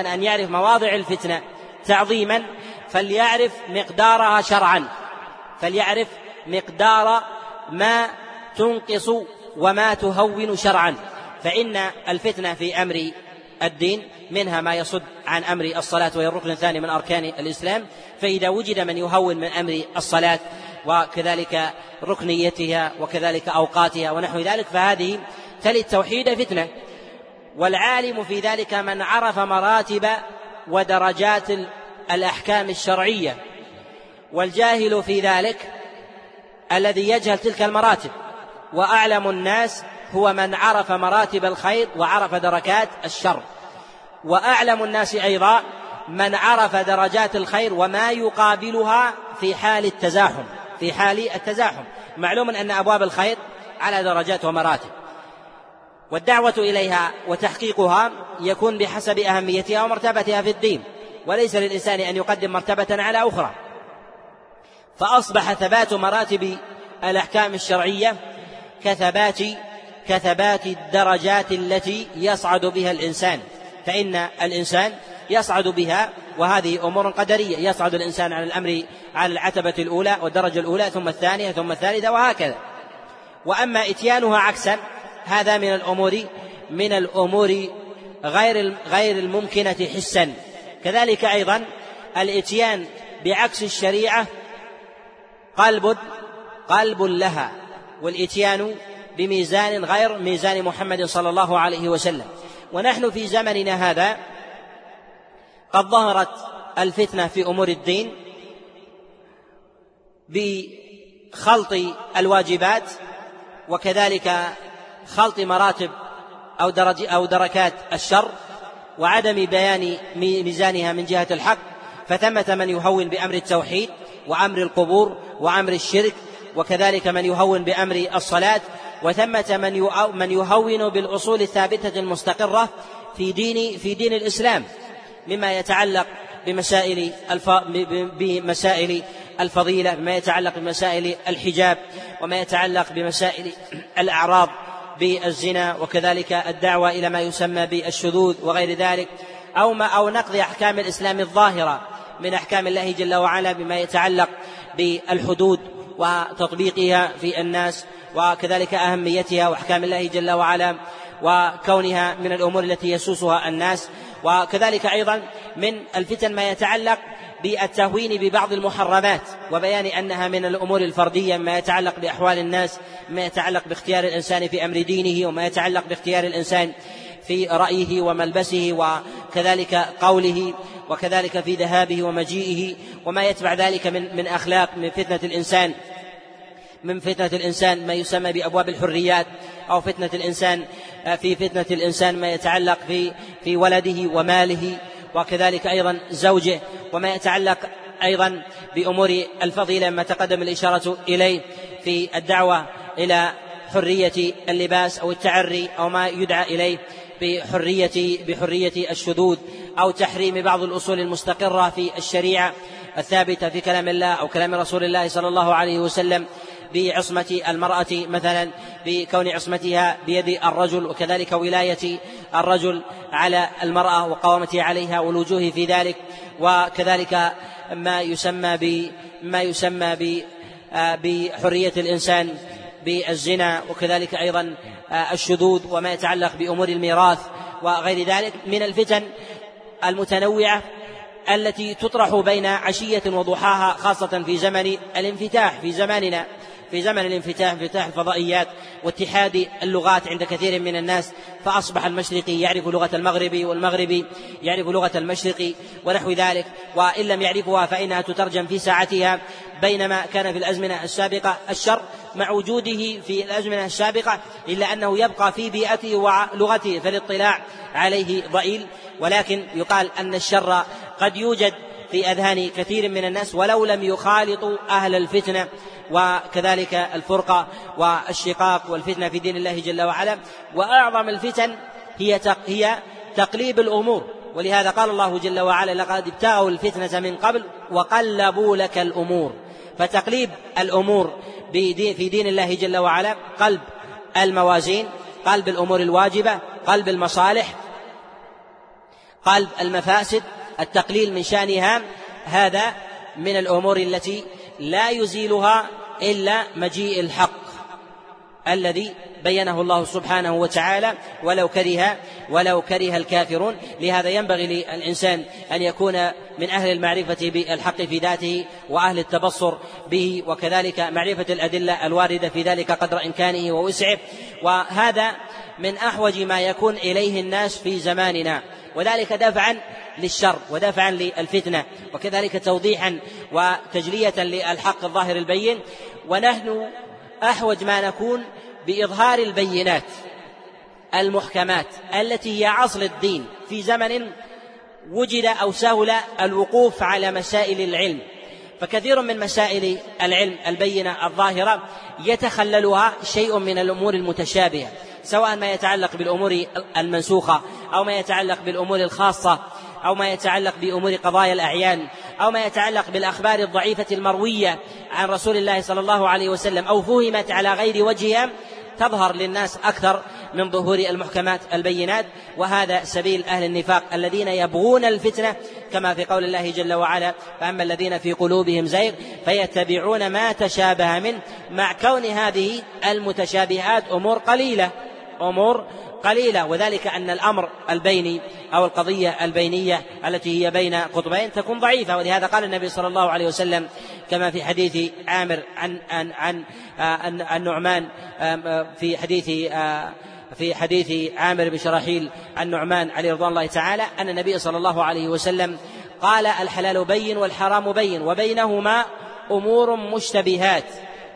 أن يعرف مواضع الفتنة تعظيما فليعرف مقدارها شرعا، فليعرف مقدار ما تنقص وما تهون شرعا. فإن الفتنة في أمر الدين منها ما يصد عن أمر الصلاة وهي الركن الثاني من أركان الإسلام، فإذا وجد من يهون من أمر الصلاة وكذلك ركنيتها وكذلك أوقاتها ونحو ذلك فهذه تلي التوحيد فتنة. والعالم في ذلك من عرف مراتب ودرجات الأحكام الشرعية، والجاهل في ذلك الذي يجهل تلك المراتب. وأعلم الناس هو من عرف مراتب الخير وعرف دركات الشر، وأعلم الناس أيضا من عرف درجات الخير وما يقابلها في حال التزاحم معلوم أن أبواب الخير على درجات ومراتب، والدعوة إليها وتحقيقها يكون بحسب أهميتها ومرتبتها في الدين، وليس للإنسان أن يقدم مرتبة على أخرى. فأصبح ثبات مراتب الأحكام الشرعية كثبات الدرجات التي يصعد بها الإنسان، فإن الإنسان يصعد بها، وهذه أمور قدرية، يصعد الإنسان على الأمر على العتبة الأولى والدرجة الأولى ثم الثانية ثم الثالثة وهكذا. وأما إتيانها عكسا هذا من الأمور غير الممكنة حسا. كذلك أيضا الإتيان بعكس الشريعة قلب لها، والإتيان بميزان غير ميزان محمد صلى الله عليه وسلم. ونحن في زمننا هذا قد ظهرت الفتنة في أمور الدين بخلط الواجبات وكذلك خلط مراتب أو دركات الشر وعدم بيان ميزانها من جهة الحق. فثمة من يهون بأمر التوحيد وأمر القبور وأمر الشرك، وكذلك من يهون بأمر الصلاة، وثمة من يهون بالأصول الثابتة المستقرة في دين الإسلام مما يتعلق بمسائل الفضيلة، مما يتعلق بمسائل الحجاب وما يتعلق بمسائل الأعراض بالزنا، وكذلك الدعوة إلى ما يسمى بالشذوذ وغير ذلك، أو نقض أحكام الإسلام الظاهرة من أحكام الله جل وعلا بما يتعلق بالحدود وتطبيقها في الناس، وكذلك أهميتها وأحكام الله جل وعلا وكونها من الأمور التي يسوسها الناس. وكذلك أيضا من الفتن ما يتعلق بالتهوين ببعض المحرمات وبيان أنها من الأمور الفردية، ما يتعلق بأحوال الناس، ما يتعلق باختيار الإنسان في أمر دينه، وما يتعلق باختيار الإنسان في رأيه وملبسه وكذلك قوله، وكذلك في ذهابه ومجيئه وما يتبع ذلك من أخلاق، من فتنة الإنسان ما يسمى بأبواب الحريات، أو فتنة الإنسان ما يتعلق في ولده وماله، وكذلك أيضا زوجه، وما يتعلق أيضا بأمور الفضيلة ما تقدم الإشارة إليه في الدعوة إلى حرية اللباس أو التعري، أو ما يدعى إليه بحرية الشذوذ، أو تحريم بعض الأصول المستقرة في الشريعة الثابتة في كلام الله أو كلام رسول الله صلى الله عليه وسلم، بعصمة المرأة مثلا بكون عصمتها بيد الرجل، وكذلك ولاية الرجل على المرأة وقوامته عليها والوجوه في ذلك، وكذلك ما يسمى بحرية الإنسان بالزنا، وكذلك أيضا الشذوذ وما يتعلق بأمور الميراث وغير ذلك من الفتن المتنوعة التي تطرح بين عشية وضحاها، خاصة في زمن الانفتاح، في زماننا في زمن الانفتاح، انفتاح الفضائيات واتحاد اللغات عند كثير من الناس، فأصبح المشرقي يعرف لغة المغربي والمغربي يعرف لغة المشرقي ونحو ذلك، وإن لم يعرفها فإنها تترجم في ساعتها، بينما كان في الأزمنة السابقة الشر مع وجوده في الأزمنة السابقة إلا أنه يبقى في بيئته ولغته، فالاطلاع عليه ضئيل. ولكن يقال أن الشر قد يوجد في أذهان كثير من الناس ولو لم يخالطوا أهل الفتنة وكذلك الفرقة والشقاق والفتنة في دين الله جل وعلا. وأعظم الفتن هي تقليب الأمور، ولهذا قال الله جل وعلا: لقد ابتغوا الفتنة من قبل وقلبوا لك الأمور. فتقليب الأمور في دين الله جل وعلا، قلب الموازين، قلب الأمور الواجبة، قلب المصالح، قلب المفاسد، التقليل من شأنها، هذا من الأمور التي لا يزيلها إلا مجيء الحق الذي بينه الله سبحانه وتعالى ولو كره الكافرون. لهذا ينبغي للإنسان أن يكون من أهل المعرفة بالحق في ذاته وأهل التبصر به، وكذلك معرفة الأدلة الواردة في ذلك قدر إمكانه ووسعه. وهذا من أحوج ما يكون إليه الناس في زماننا، وذلك دفعا للشر ودفعا للفتنة، وكذلك توضيحا وتجلية للحق الظاهر البين. ونحن أحوج ما نكون بإظهار البينات المحكمات التي هي أصل الدين في زمن وجد أو سهل الوقوف على مسائل العلم، فكثير من مسائل العلم البينة الظاهرة يتخللها شيء من الأمور المتشابهة، سواء ما يتعلق بالأمور المنسوخة أو ما يتعلق بالأمور الخاصة أو ما يتعلق بأمور قضايا الأعيان أو ما يتعلق بالأخبار الضعيفة المروية عن رسول الله صلى الله عليه وسلم أو فهمت على غير وجهها، تظهر للناس أكثر من ظهور المحكمات البينات. وهذا سبيل أهل النفاق الذين يبغون الفتنة، كما في قول الله جل وعلا: فأما الذين في قلوبهم زيغ فيتبعون ما تشابه منه، مع كون هذه المتشابهات أمور قليلة، وذلك أن الأمر البيني أو القضية البينية التي هي بين قطبين تكون ضعيفة. ولهذا قال النبي صلى الله عليه وسلم كما في حديث عامر عن النعمان، في حديث عامر بن شراحيل عن نعمان عليه رضوان الله تعالى، أن النبي صلى الله عليه وسلم قال: الحلال بين والحرام بين وبينهما أمور مشتبهات،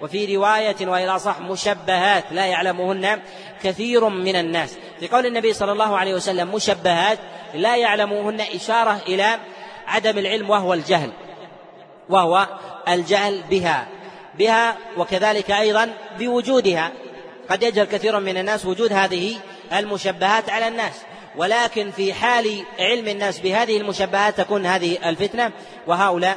وفي رواية وإلى صح مشبهات لا يعلمهن كثير من الناس. في قول النبي صلى الله عليه وسلم مشبهات لا يعلمهن إشارة إلى عدم العلم وهو الجهل بها، وكذلك أيضا بوجودها. قد يجهل كثير من الناس وجود هذه المشبهات على الناس، ولكن في حال علم الناس بهذه المشبهات تكون هذه الفتنة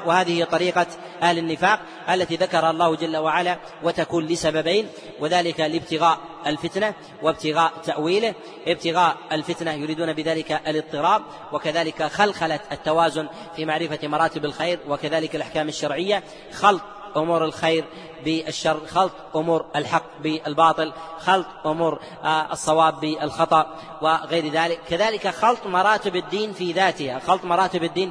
وهذه طريقة أهل النفاق التي ذكرها الله جل وعلا، وتكون لسببين، وذلك لابتغاء الفتنة وابتغاء تأويله. ابتغاء الفتنة يريدون بذلك الاضطراب، وكذلك خلخلة التوازن في معرفة مراتب الخير وكذلك الأحكام الشرعية، خلط أمور الخير بالشر، خلط أمور الحق بالباطل، خلط أمور الصواب بالخطأ وغير ذلك، كذلك خلط مراتب الدين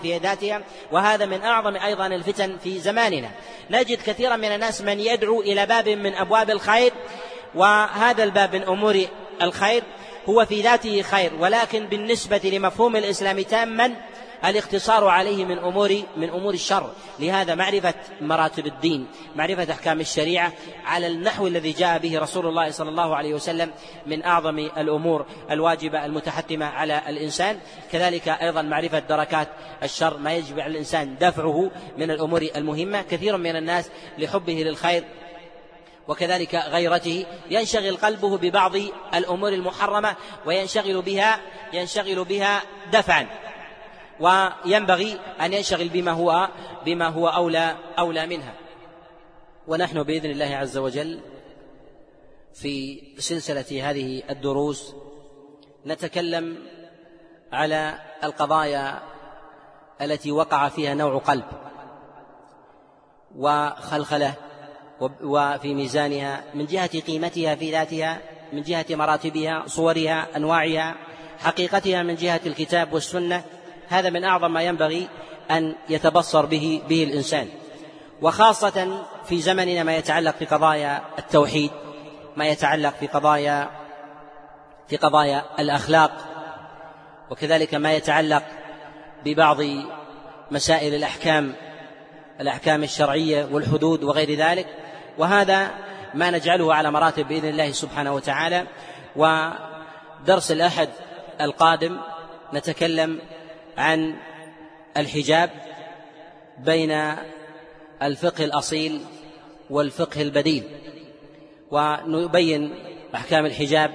في ذاتها وهذا من أعظم أيضا الفتن في زماننا. نجد كثيرا من الناس من يدعو إلى باب من أبواب الخير، وهذا الباب من أمور الخير هو في ذاته خير، ولكن بالنسبة لمفهوم الإسلام تاما الاختصار عليه من أمور الشر. لهذا معرفة مراتب الدين، معرفة أحكام الشريعة على النحو الذي جاء به رسول الله صلى الله عليه وسلم من أعظم الأمور الواجبة المتحتمة على الإنسان. كذلك أيضا معرفة دركات الشر، ما يجب على الإنسان دفعه من الأمور المهمة. كثير من الناس لحبه للخير وكذلك غيرته ينشغل قلبه ببعض الأمور المحرمة وينشغل بها دفعا، وينبغي أن ينشغل بما هو أولى منها. ونحن بإذن الله عز وجل في سلسلة هذه الدروس نتكلم على القضايا التي وقع فيها نوع قلب وخلخلة، وفي ميزانها من جهة قيمتها في ذاتها، من جهة مراتبها، صورها، أنواعها، حقيقتها من جهة الكتاب والسنة. هذا من أعظم ما ينبغي أن يتبصر به الإنسان، وخاصة في زمننا ما يتعلق في قضايا التوحيد، ما يتعلق في قضايا الأخلاق، وكذلك ما يتعلق ببعض مسائل الأحكام الشرعية والحدود وغير ذلك. وهذا ما نجعله على مراتب بإذن الله سبحانه وتعالى. ودرس الأحد القادم نتكلم عن الحجاب بين الفقه الأصيل والفقه البديل، ونبين أحكام الحجاب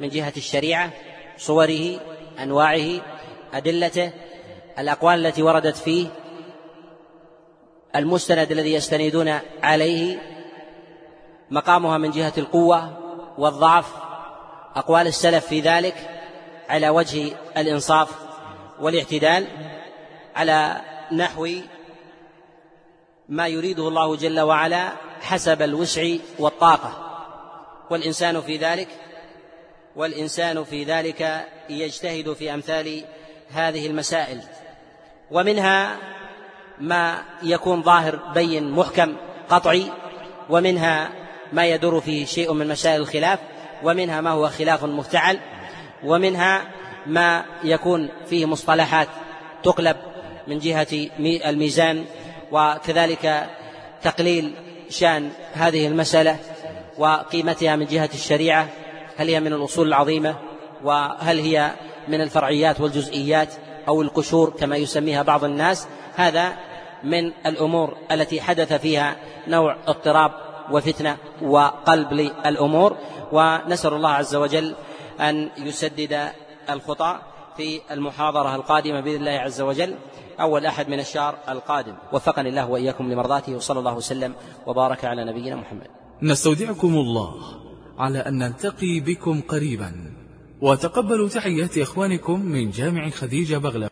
من جهة الشريعة، صوره، أنواعه، أدلته، الأقوال التي وردت فيه، المستند الذي يستندون عليه، مقامها من جهة القوة والضعف، أقوال السلف في ذلك على وجه الإنصاف والاعتدال، على نحو ما يريده الله جل وعلا حسب الوسع والطاقة، والإنسان في ذلك يجتهد في أمثال هذه المسائل. ومنها ما يكون ظاهر بين محكم قطعي، ومنها ما يدور فيه شيء من مسائل الخلاف، ومنها ما هو خلاف مفتعل، ومنها ما يكون فيه مصطلحات تقلب من جهة الميزان، وكذلك تقليل شأن هذه المسألة وقيمتها من جهة الشريعة، هل هي من الأصول العظيمة، وهل هي من الفرعيات والجزئيات أو القشور كما يسميها بعض الناس. هذا من الأمور التي حدث فيها نوع اضطراب وفتنة وقلب للأمور، ونسأل الله عز وجل أن يسدد الخطأ في المحاضرة القادمة بإذن الله عز وجل أول أحد من الشهر القادم. وفقني الله وإياكم لمرضاته، وصلى الله وسلم وبارك على نبينا محمد. نستودعكم الله على أن نلتقي بكم قريبا، وتقبلوا تحيات إخوانكم من جامع خديجة بغلف.